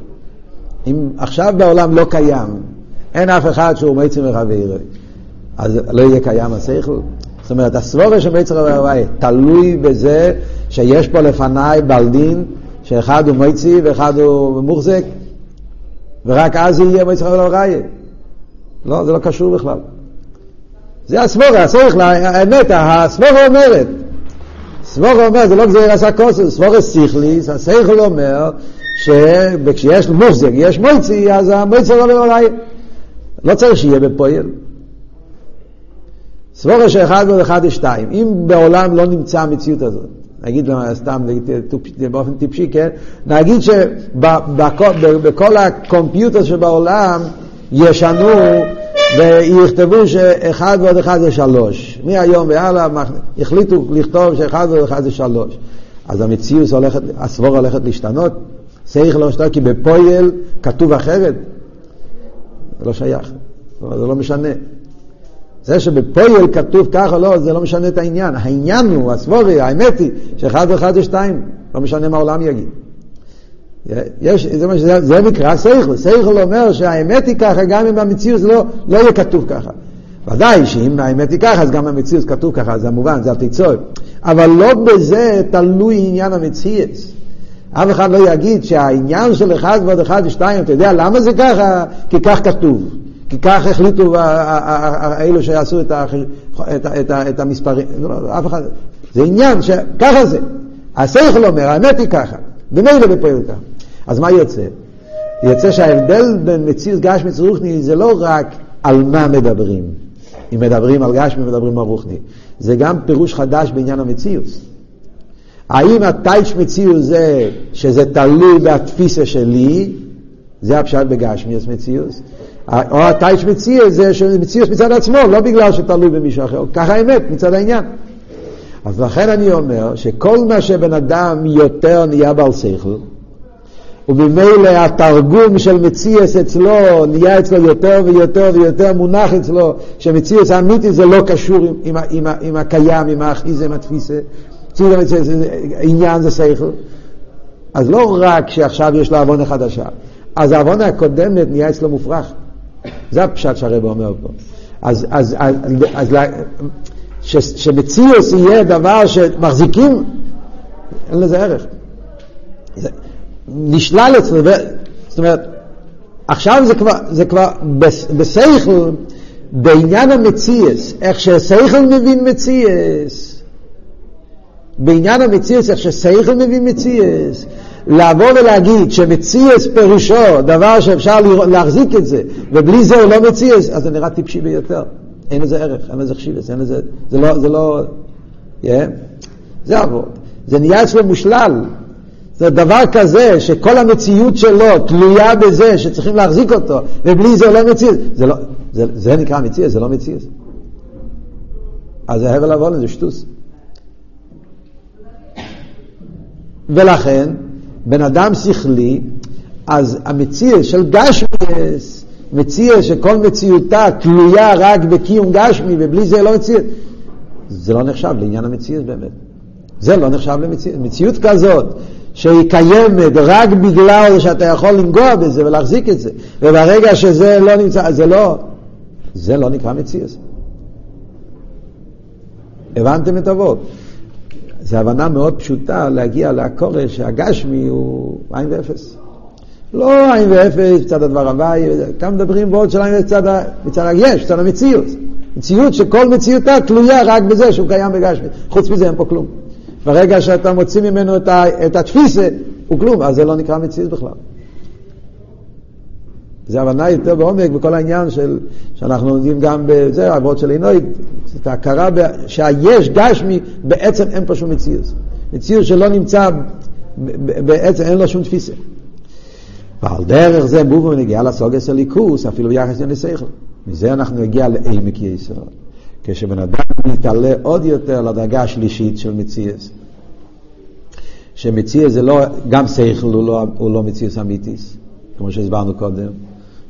אם עכשיו בעולם לא קיים, אין אף אחד שהוא מייצי מחבר, אז לא יהיה קיים השכל? זאת אומרת, הסבורה שמייצר הרבי תלוי בזה שיש פה לפניי בלדין שאחד הוא מייצי ואחד הוא מוחזק, ורק אז יהיה מייצר הרבי. לא, זה לא קשור בכלל. זה הסבורה, הסבורה, האמת, הסבורה אומרת. הסבורה אומרת, זה לא גזיר עשה כוס, הסבורה שכליס, השכל אומר שכשיש מוחזק, יש מייצי, אז המייצר הרבי לא צריך שיהיה בפועל. סבורה שאחד ועוד אחד יש שתיים. אם בעולם לא נמצא המציאות הזאת, נגיד למה סתם, באופן טיפשי, כן? נגיד שבכל הקומפיוטר שבעולם ישנו ויכתבו שאחד ועוד אחד זה שלוש. מהיום והלאה החליטו לכתוב שאחד ועוד אחד זה שלוש. אז המציאות הולכת, הסבורה הולכת להשתנות. צריך לא להשתנות כי בפועל כתוב אחרת. זה לא שייך. זה לא משנה. זה שבפועל כתוב ככה, לא, זה לא משנה את העניין. העניין הוא, הסבורי, האמת היא, שאחד ואחד זה שתיים. לא משנה מה העולם יגיד. יש, זה, זה נקרא שכל. שכל אומר שהאמת היא ככה, גם אם המציאות לא, לא יהיה כתוב ככה. ודאי שאם האמת היא ככה, אז גם המציאות כתוב ככה, זה המובן, זה התיצור. אבל לא בזה תלוי עניין המציאות. אף אחד לא יגיד שהעניין של אחד ועוד אחד זה שתיים, אתה יודע למה זה ככה? כי כך כתוב. כי כך החליטו האלו שעשו את המספרים. אף אחד. זה עניין שככה זה. השכל אומר, האמת היא ככה. במילא בפועל ככה. אז מה יוצא? יוצא שההבדל בין מציאות גשמי ורוחני זה לא רק על מה מדברים. אם מדברים על גשמי ומדברים על רוחני. זה גם פירוש חדש בעניין המציאות. האם הטייץ' מציאות זה שזה תלוי בתפיסה שלי, זה הפשט בגשמי מציאות. או הטייץ' מציאות זה שמציאות מצד עצמו, לא בגלל שתלוי במישהו אחר. ככה האמת, מצד העניין. אז לכן אני אומר שכל מה שבן אדם יותר נהיה בעל שכל, ובמילא התרגום של מציאות אצלו נהיה אצלו יותר ויותר ויותר מונח אצלו, שמציאות האמיתית זה לא קשור עם, עם, עם, עם הקיים, עם האחיזה, עם התפיסה. עניין זה שכל. אז לא רק שעכשיו יש לו עוונה חדשה, אז העוונה הקודמת נהיה אצלו מופרך. זה הפשט שהרב אומר פה. אז, אז, אז, אז ש, שמציאוס יהיה דבר שמחזיקים, אין לזה ערך. זה נשלל אצלנו, זאת אומרת, עכשיו זה כבר, זה כבר בשכל, בעניין המציאס, איך ששכל מבין מציאס, בעניין המציאס, איך ששכל מבין מציאס, לעבור ולהגיד שמציאס פירושו דבר שאפשר להחזיק את זה, ובלי זה הוא לא מציאס, אז זה נראה טיפשי ביותר. אין לזה ערך, אין לזה חשיבס, אין לזה, זה לא, זה לא, yeah. זה עבור. זה נהיה אצלו מושלל. זה דבר כזה שכל המציאות שלו תלויה בזה שצריכים להחזיק אותו, ובלי זה הוא לא מציאס. זה לא, זה, זה נקרא מציאס, זה לא מציאס. אז זה הבל עוון, זה שטוס. ולכן, בן אדם שכלי, אז המציאס של גשמיאס, מציאס שכל מציאותה תלויה רק בקיום גשמי, ובלי זה לא מציאס. זה לא נחשב לעניין המציאס באמת. זה לא נחשב למציאס. מציאות כזאת, שהיא קיימת רק בגלל שאתה יכול לנגוע בזה ולהחזיק את זה, וברגע שזה לא נמצא, זה לא, זה לא נקרא מציאס. הבנתם את הוות? זו הבנה מאוד פשוטה להגיע להקורש שהגשמי הוא עין ואפס. לא עין ואפס בצד הדבר הבאי, כאן מדברים בעוד של עין ואפס בצד ה... בצד הגש, בצד המציאות. מציאות שכל מציאותה תלויה רק בזה שהוא קיים בגשמי. חוץ מזה אין פה כלום. ברגע שאתה מוציא ממנו את, ה... את התפיסה, הוא כלום, אז זה לא נקרא מציאות בכלל. זה הבנה יותר בעומק בכל העניין של... שאנחנו עומדים גם בזה, העברות של עינוי, את ההכרה ב... שהיש גשמי, בעצם אין פה שום מציאות. מציאות שלא נמצא, בעצם אין לו שום תפיסה. ועל דרך זה בובו נגיע לסוגס הליקוס, אפילו ביחס לנסייך. מזה אנחנו נגיע לעמק יסוד. כשבן אדם מתעלה עוד יותר לדרגה השלישית של מציאס. שמציאס זה לא, גם שכל הוא לא, הוא לא מציאס אמיתיס, כמו שהסברנו קודם.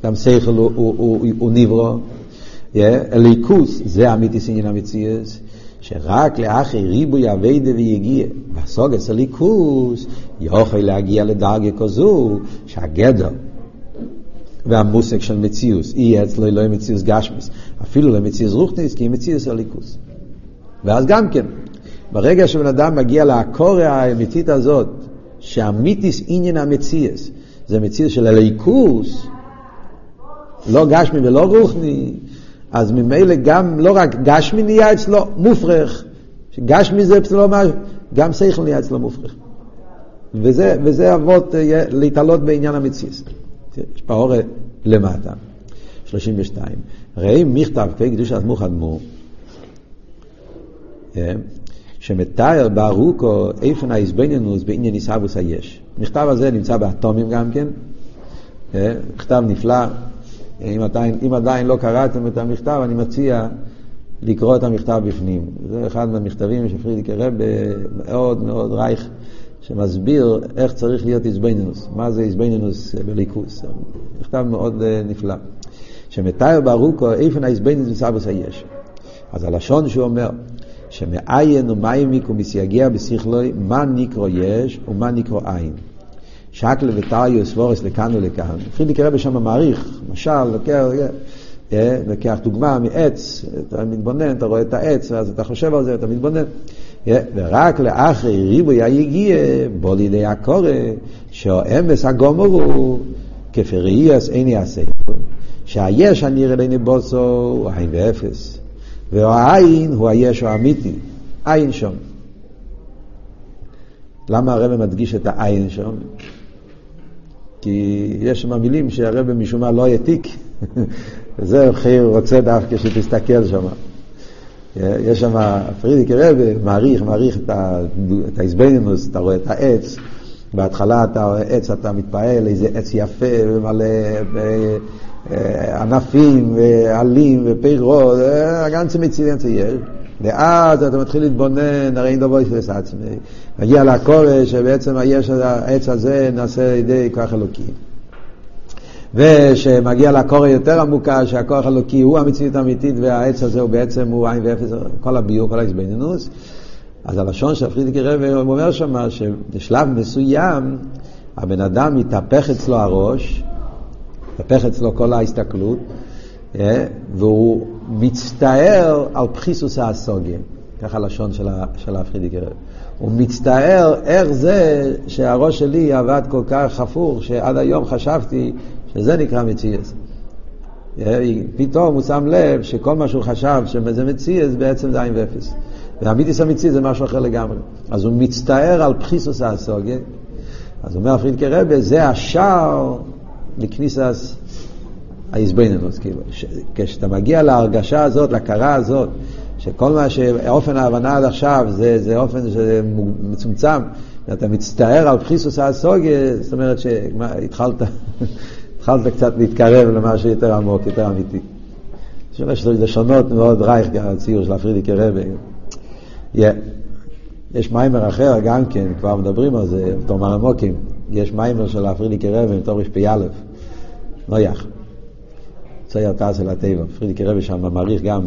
גם שכל הוא, הוא, הוא, הוא נברו. Yeah, הליקוס זה אמיתיס עניין המציאס. שרק לאחר ריבוי הווידה ויגיע בסוגס הליקוס יוכל להגיע לדרגה כזו שהגדר והמושג של מציאוס יהיה אצלו לא מציאוס גשמיס, אפילו לא מציאוס רוחניס, כי היא מציאוס הליקוס. ואז גם כן ברגע שבן אדם מגיע להקורא האמיתית הזאת שהמיתיס עניין המציאס זה מציאוס של הליקוס, לא גשמי ולא רוחני, אז ממילא גם לא רק גשמי נהיה אצלו מופרך, שגשמי זה אצלו משהו, גם שכל נהיה אצלו מופרך. וזה, וזה אבות להתעלות בעניין המציאס. יש פה אור למטה. שלושים ושתיים. ראי מכתב כפי קדוש אדמו"ר אדמו"ר, שמתאר בארוכו איפן ההסבנינוס בעניין עיסבוס היש. מכתב הזה נמצא באטומים גם כן. מכתב נפלא. אם עדיין, אם עדיין לא קראתם את המכתב, אני מציע לקרוא את המכתב בפנים. זה אחד מהמכתבים שפרידיקי רב מאוד מאוד רייך, שמסביר איך צריך להיות איזבנינוס, מה זה איזבנינוס בליכוס. מכתב מאוד נפלא, שמתאר ברוקו איפן האיזבנינוס בסבוס היש. אז הלשון שהוא אומר, שמעיין ומיימיק ומסייגיע בשכלוי, מה נקרא יש ומה נקרא עין. שקל וטאיו סבורס לכאן ולכאן. התחיל לקרוא בשם המעריך, למשל, לקח דוגמה מעץ, אתה מתבונן, אתה רואה את העץ, ואז אתה חושב על זה, אתה מתבונן. ורק לאחר ריבוי היגיע, בוא לידי הקורא, שאמס הגומר הוא כפריאס איני הסייל, שהיש הנראה ליני בוסו הוא עין ואפס, והעין הוא היש האמיתי, עין שם. למה הרב מדגיש את העין שם? כי יש שם מילים שהרב משום מה לא יתיק. וזה חיר רוצה דווקא שתסתכל שם. יש שם, פרידיק הרב מעריך, מעריך את האיזבנינוס, אתה רואה את העץ. בהתחלה אתה עץ, אתה מתפעל, איזה עץ יפה ומלא ענפים ועלים ופירות. גם צמצים יש. ואז אתה מתחיל להתבונן, הרי אין דובו יפס עצמי. מגיע להקורא שבעצם היש העץ הזה נעשה לידי כוח אלוקי. ושמגיע להקורא יותר עמוקה שהכוח אלוקי הוא המציאות האמיתית והעץ הזה הוא בעצם הוא עין ואפס, כל הביור, כל ההסבנינוס. אז הלשון של פרידיקי רב אומר שמה שבשלב מסוים הבן אדם יתהפך אצלו הראש, יתהפך אצלו כל ההסתכלות, והוא מצטער על פחיסוס הסוגיה, ככה לשון של הפרידיק הרב. הוא מצטער איך זה שהראש שלי עבד כל כך חפור שעד היום חשבתי שזה נקרא מציאס. פתאום הוא שם לב שכל מה שהוא חשב שזה מציאס בעצם זה עין ואפס. והמיתיס המציאס זה משהו אחר לגמרי. אז הוא מצטער על פחיסוס הסוגיה. אז אומר הפרידיק הרב, זה השער לכניסס ההסביננות, כאילו. כשאתה מגיע להרגשה הזאת, להכרה הזאת, שכל מה שאופן ההבנה עד עכשיו זה, זה אופן שזה מצומצם, ואתה מצטער על פחיסוס הסוגיה, זאת אומרת שהתחלת התחלת קצת להתקרב למשהו יותר עמוק, יותר אמיתי. שאלה שזה שונות מאוד רייך, הציור של הפרידיק הרב. Yeah. יש מיימר אחר גם כן, כבר מדברים על זה, בתור מרמוקים. יש מיימר של הפרידיק הרב, בתור רשפי א', נויח. צייר כעס אל הטבע. פרידיק הרב שם מעריך גם,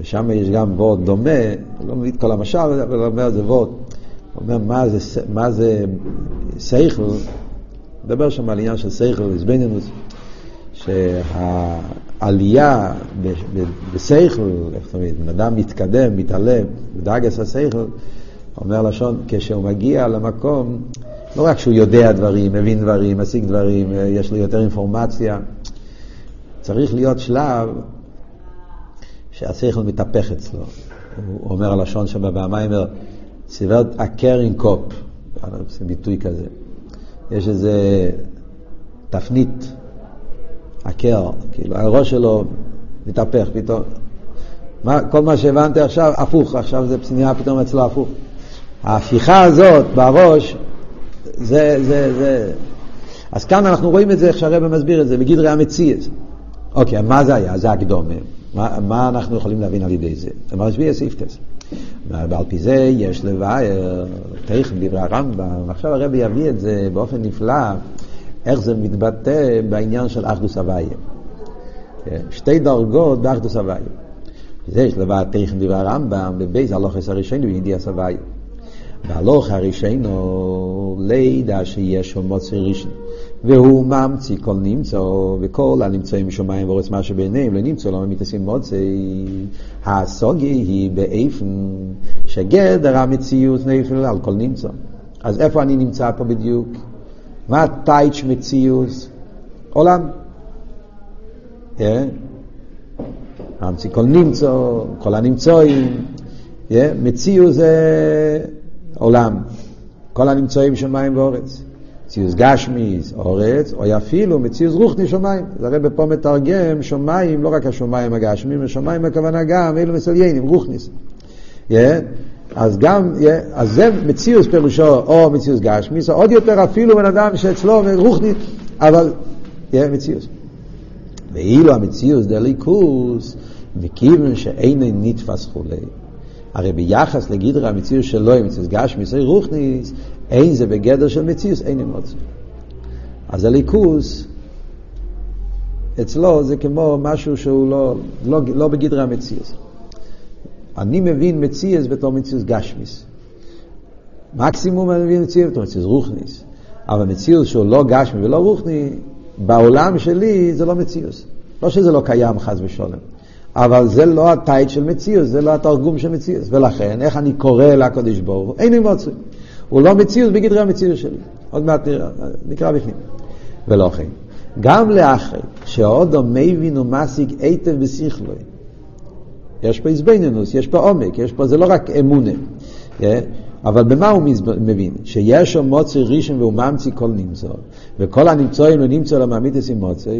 ושם יש גם וורט דומה, לא מביא את כל המשל, אבל אומר זה וורט. הוא אומר מה זה, מה זה סייכל, מדבר שם על עניין של סייכל, הסבינינוס, שהעלייה בסייכל, אדם מתקדם, מתעלם, בדאגס הסייכל, אומר לשון, כשהוא מגיע למקום, לא רק שהוא יודע דברים, מבין דברים, משיג דברים, יש לו יותר אינפורמציה, צריך להיות שלב שהשכל מתהפך אצלו. הוא אומר הלשון שם בבעמה, אומר, סיבר הקרינג קופ, זה ביטוי כזה. יש איזה תפנית, הקר, כאילו הראש שלו מתהפך פתאום. מה, כל מה שהבנתי עכשיו, הפוך, עכשיו זה פנייה פתאום אצלו הפוך. ההפיכה הזאת בראש, זה, זה, זה. אז כאן אנחנו רואים את זה, איך שהרבא מסביר את זה, בגדרי המציא את זה. אוקיי, מה זה היה? זה הקדומה. מה, מה אנחנו יכולים להבין על ידי זה? אמר שביעי סיפטס. ועל פי זה יש לבאר, תכף דברי הרמב"ם, עכשיו הרב יביא את זה באופן נפלא, איך זה מתבטא בעניין של אחדוס הוויה. שתי דרגות באחדוס הוויה. זה יש לבאר תכף דברי הרמב"ם, בבייס הלוחס הראשון וידיעס הוויה. והלוח הראשון הוא לידע שיש מוצא ראשון. והוא ממציא כל נמצא, וכל הנמצאים משומעים ואורץ מה שביניהם, לנמצא לא מתעשים מוצא. הסוגיה היא באיפן שגדר המציאות נפל על כל נמצא. אז איפה אני נמצא פה בדיוק? מה טייץ' מציאות? עולם. ממציא כל נמצא, כל הנמצאים. מציאות זה עולם. כל הנמצאים משומעים ואורץ. מציאוס גשמיס, אורץ, או אפילו מציאוס רוחני שומיים. זה הרי בפה מתרגם, שומיים, לא רק השומיים הגשמים, השומיים הכוונה גם, אלו מסליינים, רוחניס. Yeah. אז גם, yeah. אז זה מציאוס פירושו, או מציאוס גשמיס, או עוד יותר אפילו בן אדם שאצלו רוחני, אבל, yeah, מציאוס. ואילו המציאוס דליקוס, מכיוון שאינו נתפס חולי. הרי ביחס לגדרה המציאוס שלו, מציאוס גשמיס, או רוחניס, אין זה בגדר של מציאוס, אין אמוציה. אז הליכוס, אצלו זה כמו משהו שהוא לא, לא, לא בגדר המציאוס. אני מבין מציאוס בתור מציאוס גשמיס. מקסימום אני מבין מציאוס בתור מציאוס רוחניס. אבל מציאוס שהוא לא גשמי ולא רוחני, בעולם שלי זה לא מציאוס. לא שזה לא קיים חס ושולם. אבל זה לא התאית של מציאוס, זה לא התרגום של מציאוס. ולכן, איך אני קורא לקודש בו? אין אמוציה. הוא לא מציאות בגדרי המציאות שלי. עוד מעט נראה, נקרא בפנים. ולא כן. גם לאחרי שהאודו מבין ומסיק היטב בשכלו. יש פה הסבינינוס, יש פה עומק, יש פה, זה לא רק אמונה. אבל במה הוא מבין? שיש שם מוצא ראשון והוא ממציא כל נמצא. וכל הנמצאים ונמצא למעמיד עשי מוצא,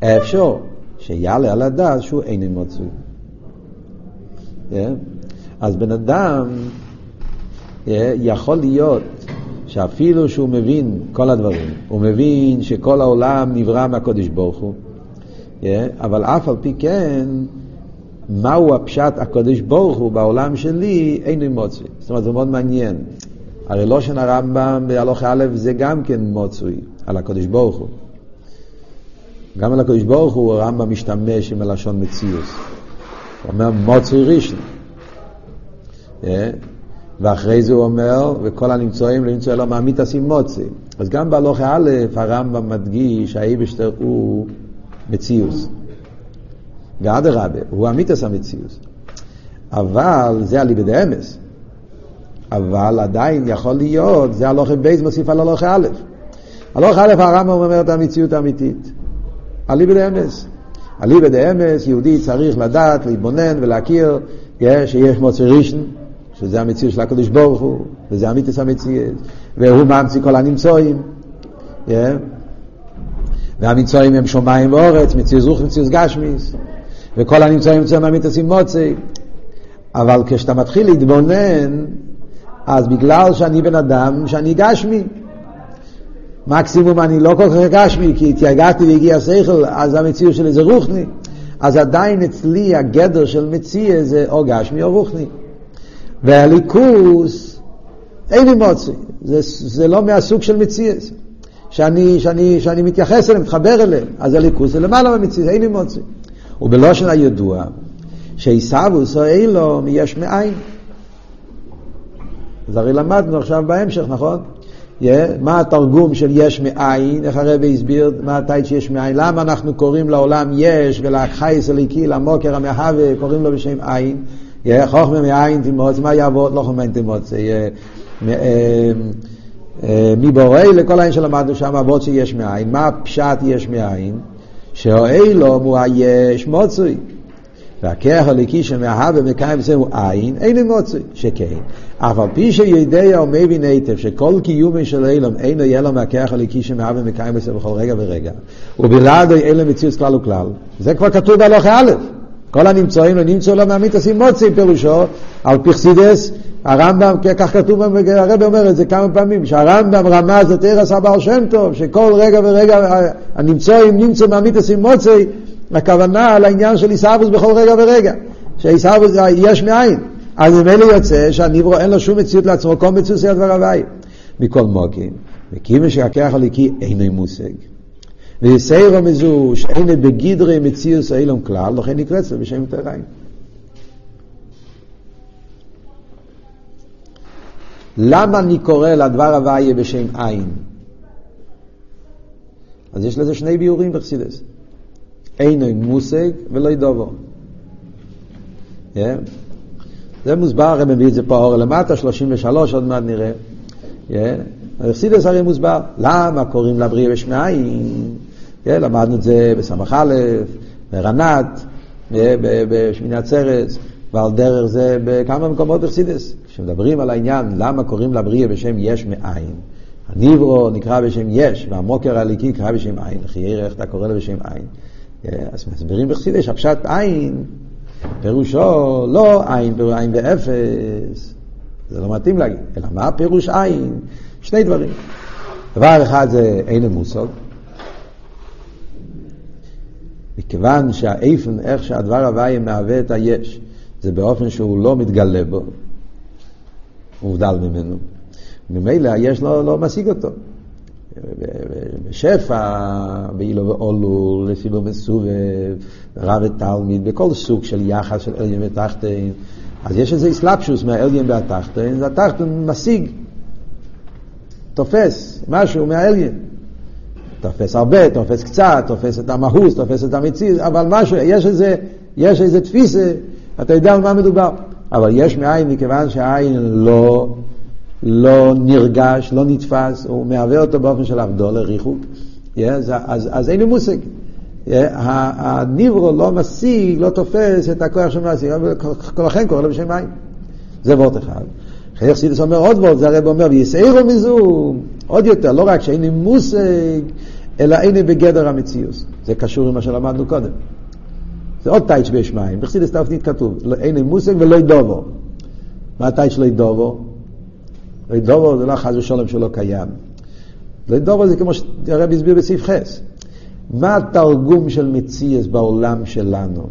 אפשר שיעלה על הדעת שהוא אינו מוצא. אז בן אדם יכול להיות שאפילו שהוא מבין כל הדברים, הוא מבין שכל העולם נברא מהקודש ברוך הוא, אבל אף על פי כן מהו הפשט הקודש ברוך הוא בעולם שלי אינו מוצוי. זאת אומרת זה מאוד מעניין, הרי לא של הרמב"ם בהלוך א' זה גם כן מוצוי על הקודש ברוך הוא. גם על הקודש ברוך הוא הרמב"ם משתמש עם הלשון מציאוס, הוא אומר מוצוי ראשון, ואחרי זה הוא אומר, וכל הנמצאים למצוא לא מעמיד עשים מוצא. אז גם בהלוך א' הרמב"ם מדגיש שהאיבשטר הוא מציאוס. גאד הרבה, הוא אמיתס המציאוס. אבל זה הליבד האמס. אבל עדיין יכול להיות, זה הלוך בייס מוסיף על הלוך א'. הלוך א', הרמב"ם אומר את המציאות האמיתית. הליבד האמס. הליבד האמס, יהודי צריך לדעת, להתבונן ולהכיר, שיש מוצא ראשון, שזה המציאות של הקדוש ברוך הוא, וזה אמיתס המציאות, והוא מאמצי כל הנמצואים. והמצואים הם שומעים ואורץ, מציאות רוח ומציאות גשמיס, וכל הנמצואים מצויים אמיתסים מוצאי. אבל כשאתה מתחיל להתבונן, אז בגלל שאני בן אדם, שאני גשמי, מקסימום אני לא כל כך גשמי, כי התייגעתי והגיע שכל, אז המציאות שלי זה רוחני. אז עדיין אצלי הגדר של מציאות זה או גשמי או רוחני. והליכוס אין לי מוצאי, זה, זה לא מהסוג של מציאות. שאני, שאני, שאני מתייחס אליהם, מתחבר אליהם, אז הליכוס זה למעלה ממציא, זה אין לי מוציא. ובלושן הידוע, שאיסאבוס או אילו מיש מאין. אז הרי למדנו עכשיו בהמשך, נכון? Yeah, מה התרגום של יש מאין? איך הרב הסביר מה התאית שיש מאין? למה אנחנו קוראים לעולם יש ולחייס הליקי, למוקר המהווה, קוראים לו בשם עין? Yeah, חוכמה מאין תימוץ, מה יעבוד? לא חוכמה תימוץ. Yeah, yeah, yeah. מבוראי לכל העין שלמדנו שם עבוד שיש מאין. מה פשט יש מאין? שאוהלום הוא היש מוצוי, והכרח הליקי שמהווה ומקיים זהו עין אין למוצוי. שכן אף על פי שידע ומבין היטב שכל קיום של אילום אין יהיה לו מהכרח הליקי שמהווה ומקיים זהו בכל רגע ורגע, ובלעדו אין למציאות כלל וכלל. זה כבר כתוב בהלוך א', כל הנמצאים לנמצאו לא מעמית עשים מוצאי, פירושו על פרסידס הרמב"ם, כך כתוב, הרב אומר את זה כמה פעמים, שהרמב"ם רמז את ערס הבעל שם טוב, שכל רגע ורגע הנמצאים נמצא מעמית עשים מוצאי, הכוונה על העניין של איסאבוס בכל רגע ורגע, שאיסאבוס יש מאין. אז אם אלה יוצא שהנברו אין לו שום מציאות לעצמו, כל מציאות זה הדבר הווי. מכל מוקים, וכיוון שהכרח הליקי אינו מושג. ויסיירו מזו שאין בגדרי מציאוס אילום כלל, לכן נקרץ לו בשם תרעיים. למה אני קורא לדבר הוויה בשם עין? אז יש לזה שני ביורים בחסידס. אינו מושג ולא ידובו. Yeah. זה מוסבר, הרי מביא את זה פה אור למטה, שלושים ושלוש, עוד מעט נראה. Yeah. החסידס הרי מוסבר. למה קוראים לבריא בשם עין? Yeah, למדנו את זה בסמך א', ברנת, yeah, בשמיני הצרס, ועל דרך זה בכמה מקומות בחסידס. כשמדברים על העניין, למה קוראים לבריא בשם יש מאין? הניברו נקרא בשם יש, והמוקר הליקי נקרא בשם עין. חייר, איך אתה קורא לו בשם עין? אז מסבירים בחסידס, הפשט עין, פירושו לא עין, פירושו עין ואפס. זה לא מתאים להגיד. אלא מה פירוש עין? שני דברים. דבר אחד זה אין מושג. מכיוון שהאיפן, איך שהדבר הווי מהווה את היש, זה באופן שהוא לא מתגלה בו. הוא הובדל ממנו. ממילא היש לא, לא משיג אותו. בשפע, באילו ואולול, לסיבור מסובב, רב ותלמיד, בכל סוג של יחס של עליון ותחתין. אז יש איזה אסלאפשוס מהעליון והתחתין, והתחתין משיג. תופס משהו מהעליין, תופס הרבה, תופס קצת, תופס את המהוס, תופס את המציז, אבל משהו, יש איזה, יש איזה תפיסה, אתה יודע על מה מדובר. אבל יש מאין, מכיוון שהעין לא, לא נרגש, לא נתפס, הוא מהווה אותו באופן של אבדול, ריחוק. Yeah, אז, אז, אז אין לי מושג. Yeah, הניברו לא משיג, לא תופס את הכוח שמשיג, אבל לכן קורא לו בשם עין. זה ועוד אחד. חייך סידס אומר עוד ועוד, זה הרב אומר, ויסעירו מזו, עוד יותר, לא רק שאין לי מושג, אלא אין לי בגדר המציאוס. זה קשור עם מה שלמדנו קודם. זה עוד טייץ' בישמיים. בחסידס תפנית כתוב, אין לי מושג ולא ידובו. מה הטייץ' לא ידובו? לא ידובו זה לא חז ושולם שלא קיים. לא ידובו זה כמו שהרב הסביר בסעיף חס. מה התרגום של מציאס בעולם שלנו?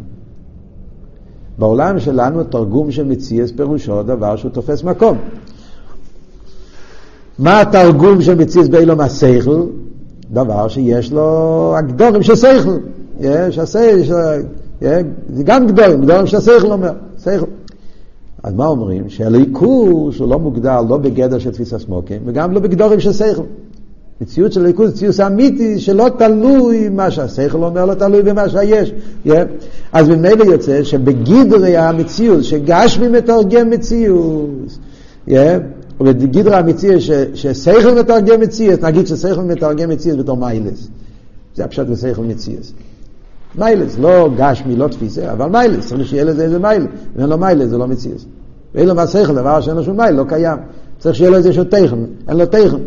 בעולם שלנו תרגום של מציאס פירושו דבר שהוא תופס מקום. מה התרגום של מציאס באילום השכל? דבר שיש לו הגדורים של שכל. יש השכל, זה גם גדורים, גדורים של השכל אומר. שכל. אז מה אומרים? שהליקוש הוא לא מוגדר לא בגדר של תפיסה סמוקים וגם לא בגדורים של שכל. מציאות של ליכוז, ציוס אמיתי שלא תלוי מה שהשכל אומר, לא תלוי במה שיש. Yeah. אז במילא יוצא שבגדרי המציאות, שגשמי מתרגם מציאות, yeah. ובגדרי המציאות ש, ששכל מתרגם מציאות, נגיד ששכל מתרגם מציאות בתור מיילס. זה הפשט בשכל מציאות. מיילס, לא גשמי, לא תפיסה, אבל מיילס, צריך שיהיה לזה איזה מיילס. אם אין לו מיילס, זה לא מציאות. ואין לו מה שכל, דבר שאין לו שום מיילס, לא קיים. צריך שיהיה לו איזה שהוא תכן, אין לו תכן.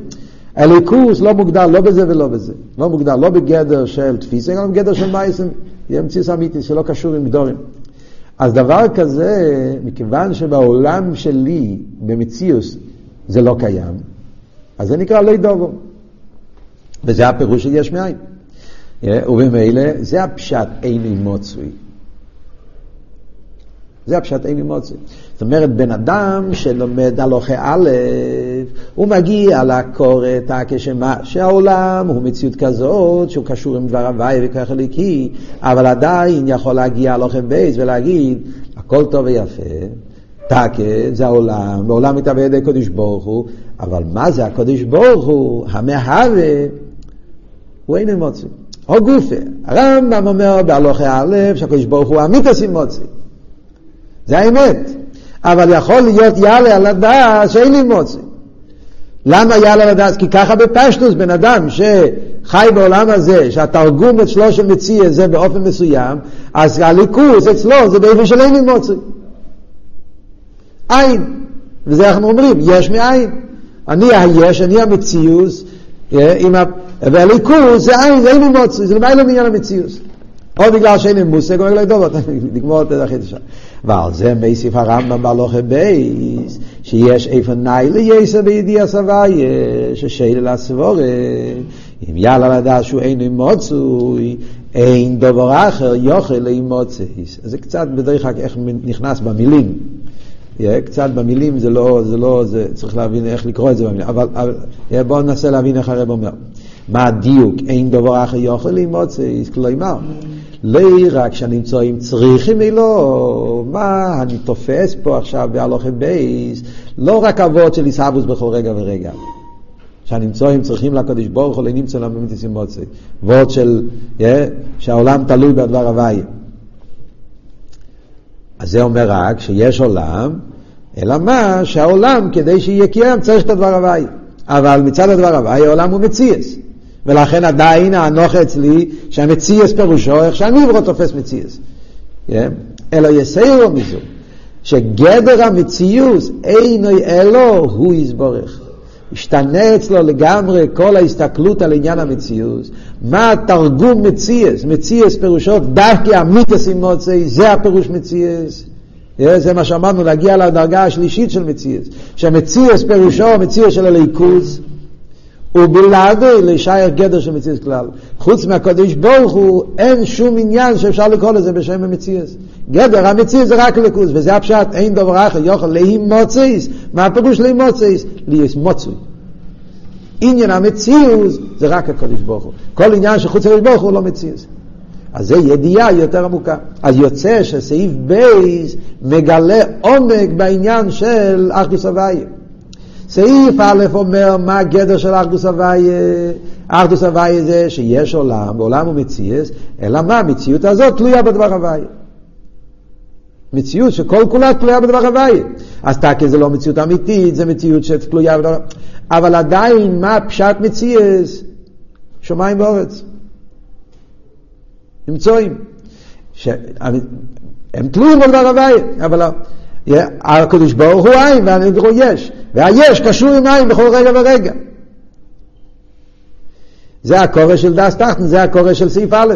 הליכוס לא מוגדר לא בזה ולא בזה. לא מוגדר לא בגדר של תפיסה, אלא בגדר של מייסם. זה מציס אמיתי שלא קשור עם גדורים. אז דבר כזה, מכיוון שבעולם שלי, במציאוס, זה לא קיים, אז זה נקרא לא דובו. וזה הפירוש של יש מאין. ובמילא, זה הפשט אין מוצוי. זה הפשט אין מוצוי. זאת אומרת, בן אדם שלומד הלוכה א', הוא מגיע לקורת כשמה שהעולם הוא מציאות כזאת, שהוא קשור עם דבר הוואי וכך הליקי, אבל עדיין יכול להגיע הלוכה בייס ולהגיד, הכל טוב ויפה, תקה, זה העולם, העולם מתאבד ידי קודש ברוך הוא, אבל מה זה הקודש ברוך הוא? המהווה, הוא אין מוציא. או גופה, הרמב"ם אומר בהלוכה א', שהקודש ברוך הוא עמית עשים מוציא. זה האמת. אבל יכול להיות יאללה על הדעה שאין לי מוצא. למה יאללה על הדעה? כי ככה בפשטוס בן אדם שחי בעולם הזה, שהתרגום אצלו שמציא את זה באופן מסוים, אז הליכוס אצלו זה בעבר של אין לי מוצא. אין. וזה אנחנו אומרים, יש מאין. אני היש, אני המציאוס, והליכוס זה אין, זה אין לי מוצא. זה למה אין לו מעניין המציאוס. או בגלל שאין לי מושג, או בגלל דובות, נגמור את זה הכי תשע. ועל זה מייסיף הרמב"ם בהלוכה בייס, שיש איפן ניילה יסע בידיעה סבייה, ששאלה לסבורה, אם יאללה לדע שהוא אינו מוצוי, אין דובר אחר יוכל להימוצי. זה קצת בדרך כלל איך נכנס במילים. קצת במילים זה לא, זה לא, זה צריך להבין איך לקרוא את זה במילים, אבל, אבל בואו ננסה להבין איך הרב אומר. מה הדיוק? אין דובר אחר יוכל להימוצי, כלומר. לא רק שהנמצואים צריכים אלו, מה אני תופס פה עכשיו בהלוכה בייס, לא רק אבות של איסהבוס בכל רגע ורגע. שהנמצואים צריכים לקדוש ברוך הוא לנמצוא לממת יסימוצי. אבות של, yeah, שהעולם תלוי בדבר הוואי. אז זה אומר רק שיש עולם, אלא מה שהעולם כדי שיהיה קיים צריך את הדבר הוואי. אבל מצד הדבר הוואי העולם הוא מציאס. ולכן עדיין האנוך אצלי שהמציאס פירושו איך שהנברו תופס מציאס. אלו יסירו מזו, שגדר המציאוס אינו אלו הוא יסבורך. השתנה אצלו לגמרי כל ההסתכלות על עניין המציאוס. מה התרגום מציאס? מציאס פירושו דווקא אמיתס עם מוצאי, זה הפירוש מציאס. זה מה שאמרנו להגיע לדרגה השלישית של מציאס. שהמציאס פירושו מציאס של הליכוז, ובלעדו להישאר גדר של מציאס כלל. חוץ מהקודש ברוך הוא, אין שום עניין שאפשר לקרוא לזה בשם המציאס. גדר המציאס זה רק ליכוז, וזה הפשט, אין דבר אחר, יוכל להימוציס. מה הפירוש להימוציס? להימוצוי. עניין המציאס זה רק הקודש ברוך הוא. כל עניין שחוץ הקודש ברוך הוא לא מציאס. אז זה ידיעה יותר עמוקה. אז יוצא שסעיף בייס מגלה עומק בעניין של אחדוס הוואי. סעיף א' אומר מה הגדר של אחדוס הוואי. אחדוס הוואי זה שיש עולם, בעולם הוא מציאס, אלא מה המציאות הזאת תלויה בדבר הוואי. מציאות שכל כולה תלויה בדבר הוואי. אז תקי זה לא מציאות אמיתית, זה מציאות שתלויה בדבר. אבל עדיין מה פשט מציאס? שמיים וארץ. נמצואים. ש... הם תלויים בדבר הוואי, אבל... הקדוש ברוך הוא עין והנברו יש, והיש קשור עם עין בכל רגע ורגע. זה הקורא של דאס תחתן, זה הקורא של סעיף א'.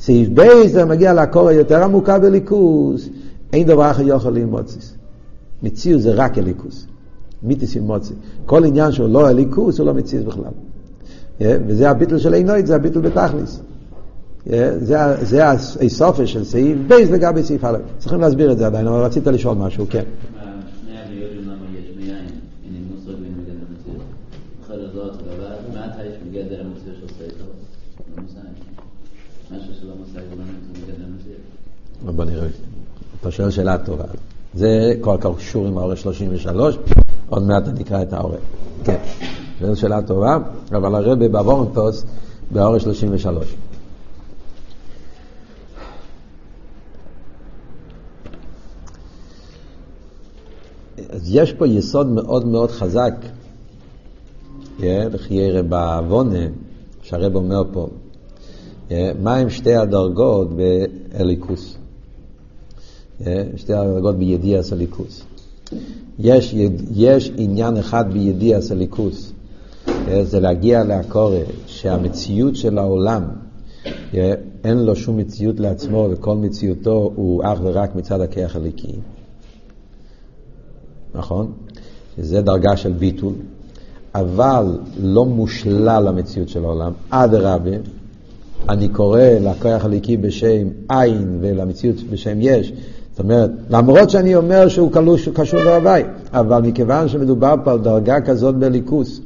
סעיף ב' זה מגיע לקורא יותר עמוקה בליכוס. אין דבר אחר יוכל להימוציס. מציאו זה רק הליכוס. מיתיס ימוצי. כל עניין שהוא לא הליכוס הוא לא מציאס בכלל. וזה הביטל של אינויד, זה הביטל בתכליס. זה הסופה של סעיף בייס לגבי סעיף הלאה. צריכים להסביר את זה עדיין, אבל רצית לשאול משהו, כן. שני הגריות למה יש מאין, הנה מוסר בין מגדר המציאות. אחרי זאת, אבל מעט היש מגדר המציאות של סעיף הלאה? משהו שלא מוסעי ולא מגדר המציאות. בוא נראה, אתה שואל שאלה טובה. זה כל כך שור עם האורא שלושים ושלוש, עוד מעט אני אקרא את האורא. כן. זו שאלה טובה, אבל הרב בבורנטוס באור שלושים ושלוש. אז יש פה יסוד מאוד מאוד חזק, וחיירה בעוונה, שהרב אומר פה, מה הם שתי הדרגות באליקוס? שתי הדרגות בידיעס אליקוס. יש, יש עניין אחד בידיעס אליקוס, זה להגיע להקורא, שהמציאות של העולם, אין לו שום מציאות לעצמו, וכל מציאותו הוא אך ורק מצד הכיח הליקי. נכון? זה דרגה של ביטול, אבל לא מושלל המציאות של העולם. עד רבה, אני קורא לכוח הליקי בשם עין ולמציאות בשם יש. זאת אומרת, למרות שאני אומר שהוא קלוש, הוא קשור לרבי, אבל מכיוון שמדובר פה על דרגה כזאת בליקוס,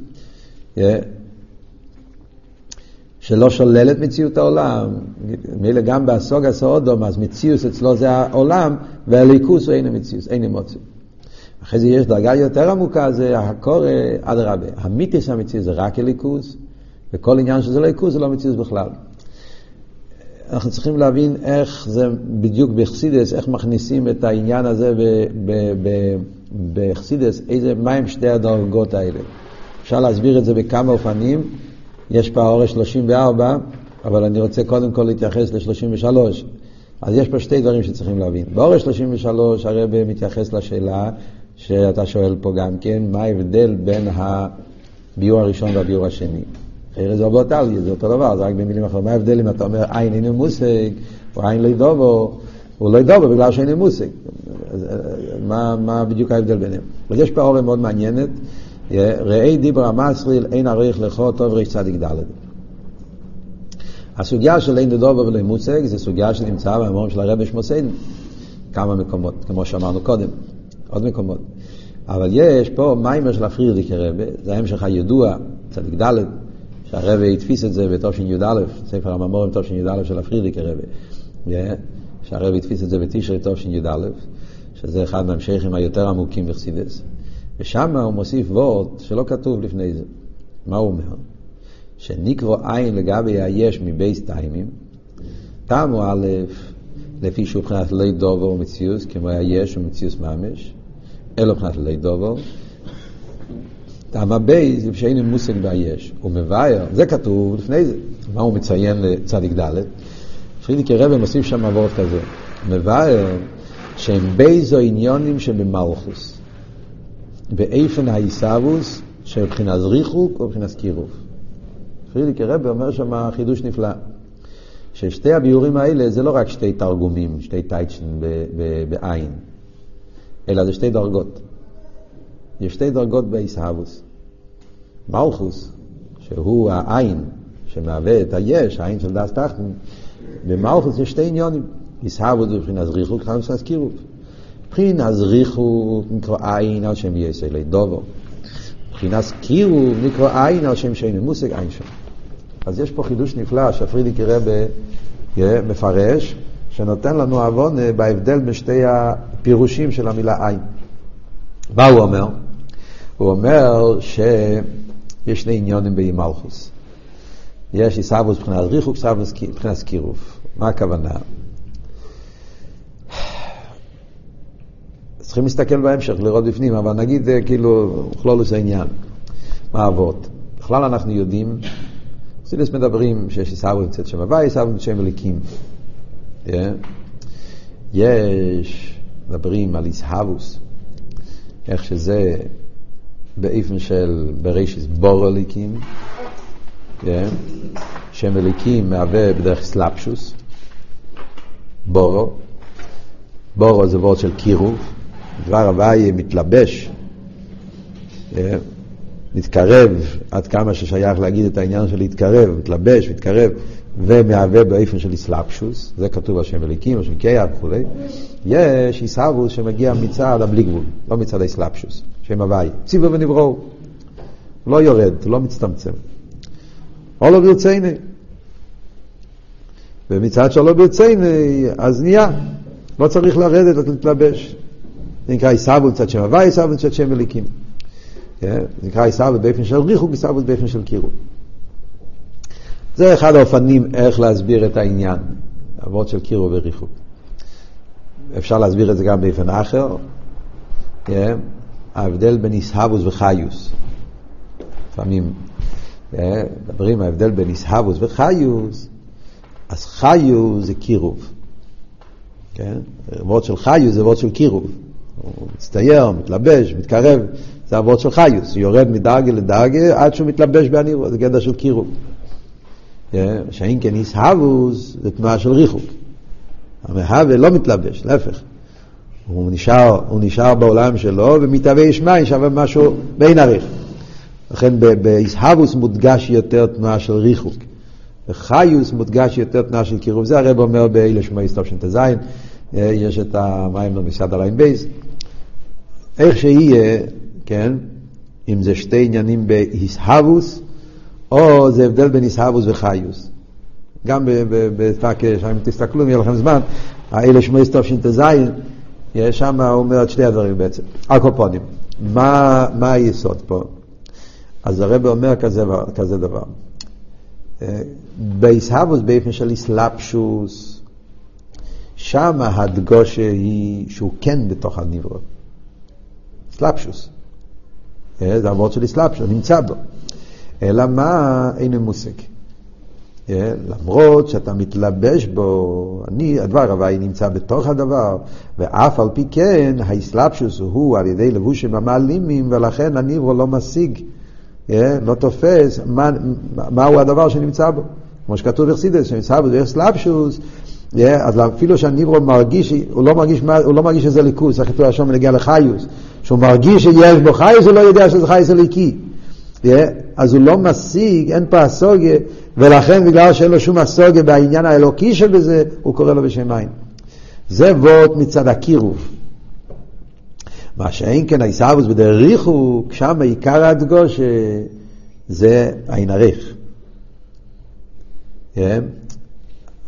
שלא שוללת מציאות העולם, מילה גם בעסוק הסעודום, אז מציאות אצלו זה העולם, והליקוס הוא אין המציאות, אין המוציא. אחרי זה יש דרגה יותר עמוקה, זה הקורא עד רבה. המיתיס המציאות זה רק הליקוס, וכל עניין שזה ליקוס זה לא מציאות בכלל. אנחנו צריכים להבין איך זה בדיוק בחסידס, איך מכניסים את העניין הזה בחסידס, איזה, מה הם שתי הדרגות האלה. אפשר להסביר את זה בכמה אופנים, יש פה אורש שלושים וארבע, אבל אני רוצה קודם כל להתייחס ל-שלושים ושלוש. אז יש פה שתי דברים שצריכים להבין. באורש שלושים ושלוש הרב מתייחס לשאלה שאתה שואל פה גם כן, מה ההבדל בין הביור הראשון והביור השני. זה אובלוטליה, זה אותו דבר, זה רק במילים אחרות. מה ההבדל אם אתה אומר עין אינו מושג, או עין לא ידובו, הוא לא ידובו בגלל שאינו מושג. מה, מה בדיוק ההבדל ביניהם? יש פה אורם מאוד מעניינת, ראי דיבר המסריל, אין עריך לכו, טוב ריש צדיק דלת. הסוגיה של אין ידובו ולא מושג, זה סוגיה שנמצאה במאמרים של הרבי שמוסיידן, כמה מקומות, כמו שאמרנו קודם, עוד מקומות. אבל יש פה מיימר של הפרירדיק הרבי, זה ההמשך הידוע, צדיק דלת, שהרבי התפיס את זה בתושן י' א', ספר הממורים תושן י' א' של הפרידיק הרבי, yeah. שהרבי התפיס את זה בתשרי תושן י' א', שזה אחד מהמשכים היותר עמוקים בחסידס, ושם הוא מוסיף וורט שלא כתוב לפני זה. מה הוא אומר? שנקבו עין לגבי היש מבייס טיימים, תמו א', לפי שהוא מבחינת לי דובר ומציוס, כמו היש ומציוס ממש, אלו מבחינת לי דובר, טעמה בייס, שאין עם מושג בייש, הוא מבייר, זה כתוב לפני זה. מה הוא מציין לצדיק ד'? פרידיק הרבי מוסיף שם עבורת כזה. מבייר, שהם בייס או עניונים שבמלכוס, באיפן היסאבוס, שבבחינה זריחוק או בבחינה סקירוף. פרידיק הרבי אומר שם חידוש נפלא, ששתי הביורים האלה זה לא רק שתי תרגומים, שתי טייצ'ן בעין, אלא זה שתי דרגות. יש שתי דרגות בהיסהבוס. מלכוס, שהוא העין שמהווה את היש, העין של דאס תחתן, במלכוס יש שתי עניונים. היסהבוס ובבחינה זריחו, ככה נזכירו. בבחינה זריחו נקרא עין על שם יש אלי דובו. בבחינה זכירו נקרא עין על שם שאין מושג עין שם. אז יש פה חידוש נפלא שהפרידיק הרבי מפרש, שנותן לנו עוון בהבדל בשתי הפירושים של המילה עין. מה הוא אומר? הוא אומר שיש שני עניונים במלכוס. יש יסבוס מבחינת ריחוק, יסבוס מבחינת קירוף. מה הכוונה? צריכים להסתכל בהמשך, לראות בפנים, אבל נגיד כאילו, כלולוס העניין. מה אבות? בכלל אנחנו יודעים, סילס מדברים שיש יסבוס נמצאת שם הבא, יסבוס נמצאת שם מליקים. יש, מדברים על יסבוס, איך שזה באיפן של בראשיס בור אליקים, כן? שם אליקים מהווה בדרך סלאפשוס, בורו. בורו זה וורד של קירוב, דבר הוואי מתלבש, כן? מתקרב, עד כמה ששייך להגיד את העניין של להתקרב, מתלבש, מתקרב, ומהווה באיפן של סלאפשוס, זה כתוב על שם אליקים, על שם קיה וכו'. יש יסהבוס שמגיע מצד הבלי גבול, לא מצד הסלאפשוס, שם הוואי, ציבו ונברו, לא יורד, לא מצטמצם. או לא ברצייני. ומצד שלא ברצייני, אז נהיה, לא צריך לרדת, להתלבש. זה נקרא יסהבוס מצד שם הוואי, יסהבוס מצד שם אליקים. נקרא איסאוות באיפן של ריחוק, איסאוות באיפן של קירוב. זה אחד האופנים איך להסביר את העניין, אבות של קירוב וריחוק. אפשר להסביר את זה גם באיפן אחר, ההבדל בין איסהבוס וחיוס. לפעמים מדברים ההבדל בין איסהבוס וחיוס, אז חיוס זה קירוב. אבות של חיוס זה אבות של קירוב. הוא מצטייר, מתלבש, מתקרב, זה אבות של חיוס. הוא יורד מדרגה לדרגה עד שהוא מתלבש בעניבות, זה גדר של קירוב. שאין כן איסהבוס זה תנועה של ריחוק. המהווה לא מתלבש, להפך. הוא נשאר, הוא נשאר בעולם שלו, ומתהווה ישמע, ישאר משהו בין הריח. לכן באיסהבוס מודגש יותר תנועה של ריחוק. בחיוס מודגש יותר תנועה של קירוב. זה הרב אומר באילה שמע יסטוב שנת הזין, יש את המים במסעד הליים בייס. איך שיהיה, כן, אם זה שתי עניינים באיסהבוס, או זה הבדל בין איסהבוס וחיוס. גם בפאק, אם תסתכלו, אם יהיה לכם זמן, האלה שמע יסטוב שנת הזין, שם הוא אומר את שני הדברים בעצם. אלקופונים, מה, מה היסוד פה? אז הרב אומר כזה, כזה דבר. ביסהבוס, באיפן של איסלאפשוס, שם הדגושה היא שהוא כן בתוך הנברא. איסלאפשוס. זה עבוד של איסלאפשוס, נמצא בו. אלא מה? אין מושג. למרות שאתה מתלבש בו, אני, הדבר הוואי נמצא בתוך הדבר, ואף על פי כן, האיסלאפשוס הוא על ידי לבושים המעלימים, ולכן הנברא לא משיג, לא תופס, מה, מהו הדבר שנמצא בו. כמו שכתוב בחסידס, שנמצא בו, זה איסלאפשוס, אז אפילו שהנברא מרגיש, הוא לא מרגיש, הוא לא מרגיש שזה ליכוס, הכתוב השם מנגיע לחיוס, שהוא מרגיש שיש בו חיוס, הוא לא יודע שזה חיוס הליקי. אז הוא לא משיג, אין פה הסוגיה, ולכן בגלל שאין לו שום הסוגיה בעניין האלוקי של זה, הוא קורא לו בשם מים. זה וורט מצד הקירוב. מה שאין כן הישאבוס בדריחו, כשם העיקר הדגוש זה העין הריך.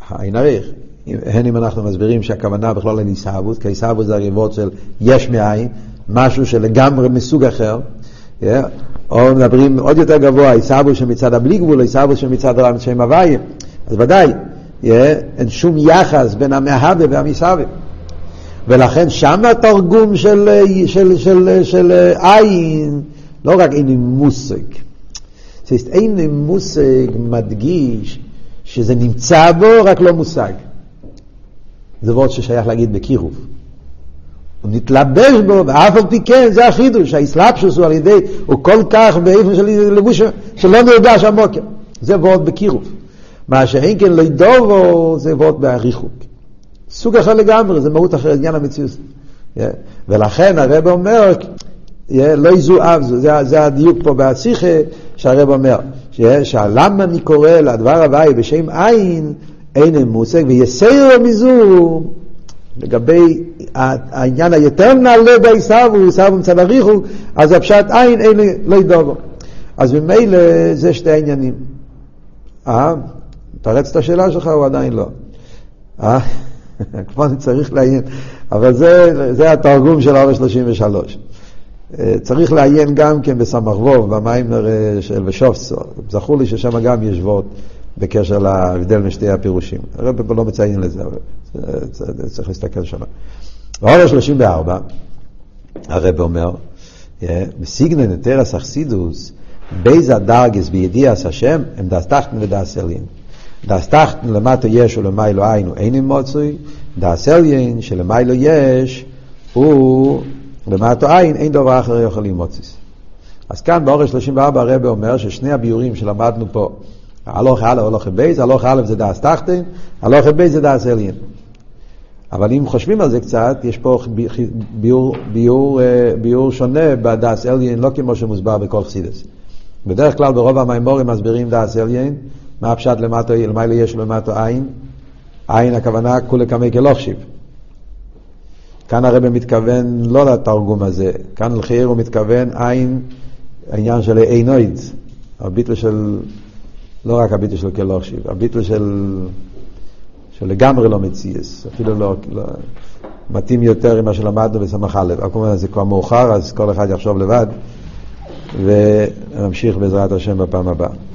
העין הריך. הן אם אנחנו מסבירים שהכוונה בכלל אין הישאבוס, כי הישאבוס זה הריבות של יש מאין, משהו שלגמרי מסוג אחר, או מדברים עוד יותר גבוה, היסאבוס שמצד הבלי גבול, היסאבוס שמצד הרם שם הוואי. אז ודאי, אין שום יחס בין המהווה והמסאבא. ולכן שם התרגום של, של, של, של, של עין, לא רק אין עם מושג. אין עם מושג מדגיש שזה נמצא בו, רק לא מושג. זה ועוד ששייך להגיד בקירוב. הוא נתלבש בו, ואף על פי כן, זה החידוש, האיסלאפשוס הוא על ידי, הוא כל כך באיפן של לבוש שלא נרגש המוקר. זה ועוד בקירוב. מה שאין כן לא ידובו, זה ועוד בריחוק. סוג אחר לגמרי, זה מהות אחרת, עניין המציאות. ולכן הרב אומר, לא יזועב, זה, זה הדיוק פה בהשיחה, שהרב אומר, שלמה אני קורא לדבר הוואי בשם עין, אין מושג, ויסיירו מזו, לגבי העניין היותר נעלה ביסאבוס, ביסאבוס מצד הריחוק, אז הפשט עין אין לא ידובו. אז ממילא זה שתי העניינים. אה? תרץ את השאלה שלך או עדיין לא? אה? כבר אני צריך לעיין. אבל זה, זה התרגום של אור שלושים ושלוש. צריך לעיין גם כן בסמרבוב, במיימר של בשופסו. זכור לי ששם גם יש וורט בקשר להבדל משתי הפירושים. הרב לא מציין לזה, אבל צריך להסתכל שם. באור שלושים וארבע, הרב אומר, מסיגנן תרס אכסידוס, בייז דאגס בידיעס השם, הם דאס תחתן ודאס אלין. דאס תחתן למטה יש ולמיילו אין ואין מוצוי, דאס אלין שלמיילו יש ולמטה אין, אין דבר אחר יכולים מוציס. אז כאן באור שלושים וארבע הרב אומר ששני הביורים שלמדנו פה, הלוך א', הלוך ב', הלוך א' זה דאס תחתן, הלוך ב' זה דאס אלין. אבל אם חושבים על זה קצת, יש פה ביור, ביור, ביור שונה בדאס אלין, לא כמו שמוסבר בכל חסידס. בדרך כלל ברוב המיימורים מסבירים דאס אלין, מה הפשט למטה, למעלה יש ולמטו עין, עין הכוונה כולה כמי כלוחשיב. כאן הרב מתכוון לא לתרגום הזה, כאן לחייר הוא מתכוון עין, העניין של אינויד, הביטל של, לא רק הביטל של כלוחשיב, הביטל של... שלגמרי לא מציאס, אפילו לא, לא מתאים יותר ממה שלמדנו בסמך א', אבל כמובן זה כבר מאוחר, אז כל אחד יחשוב לבד, ונמשיך בעזרת השם בפעם הבאה.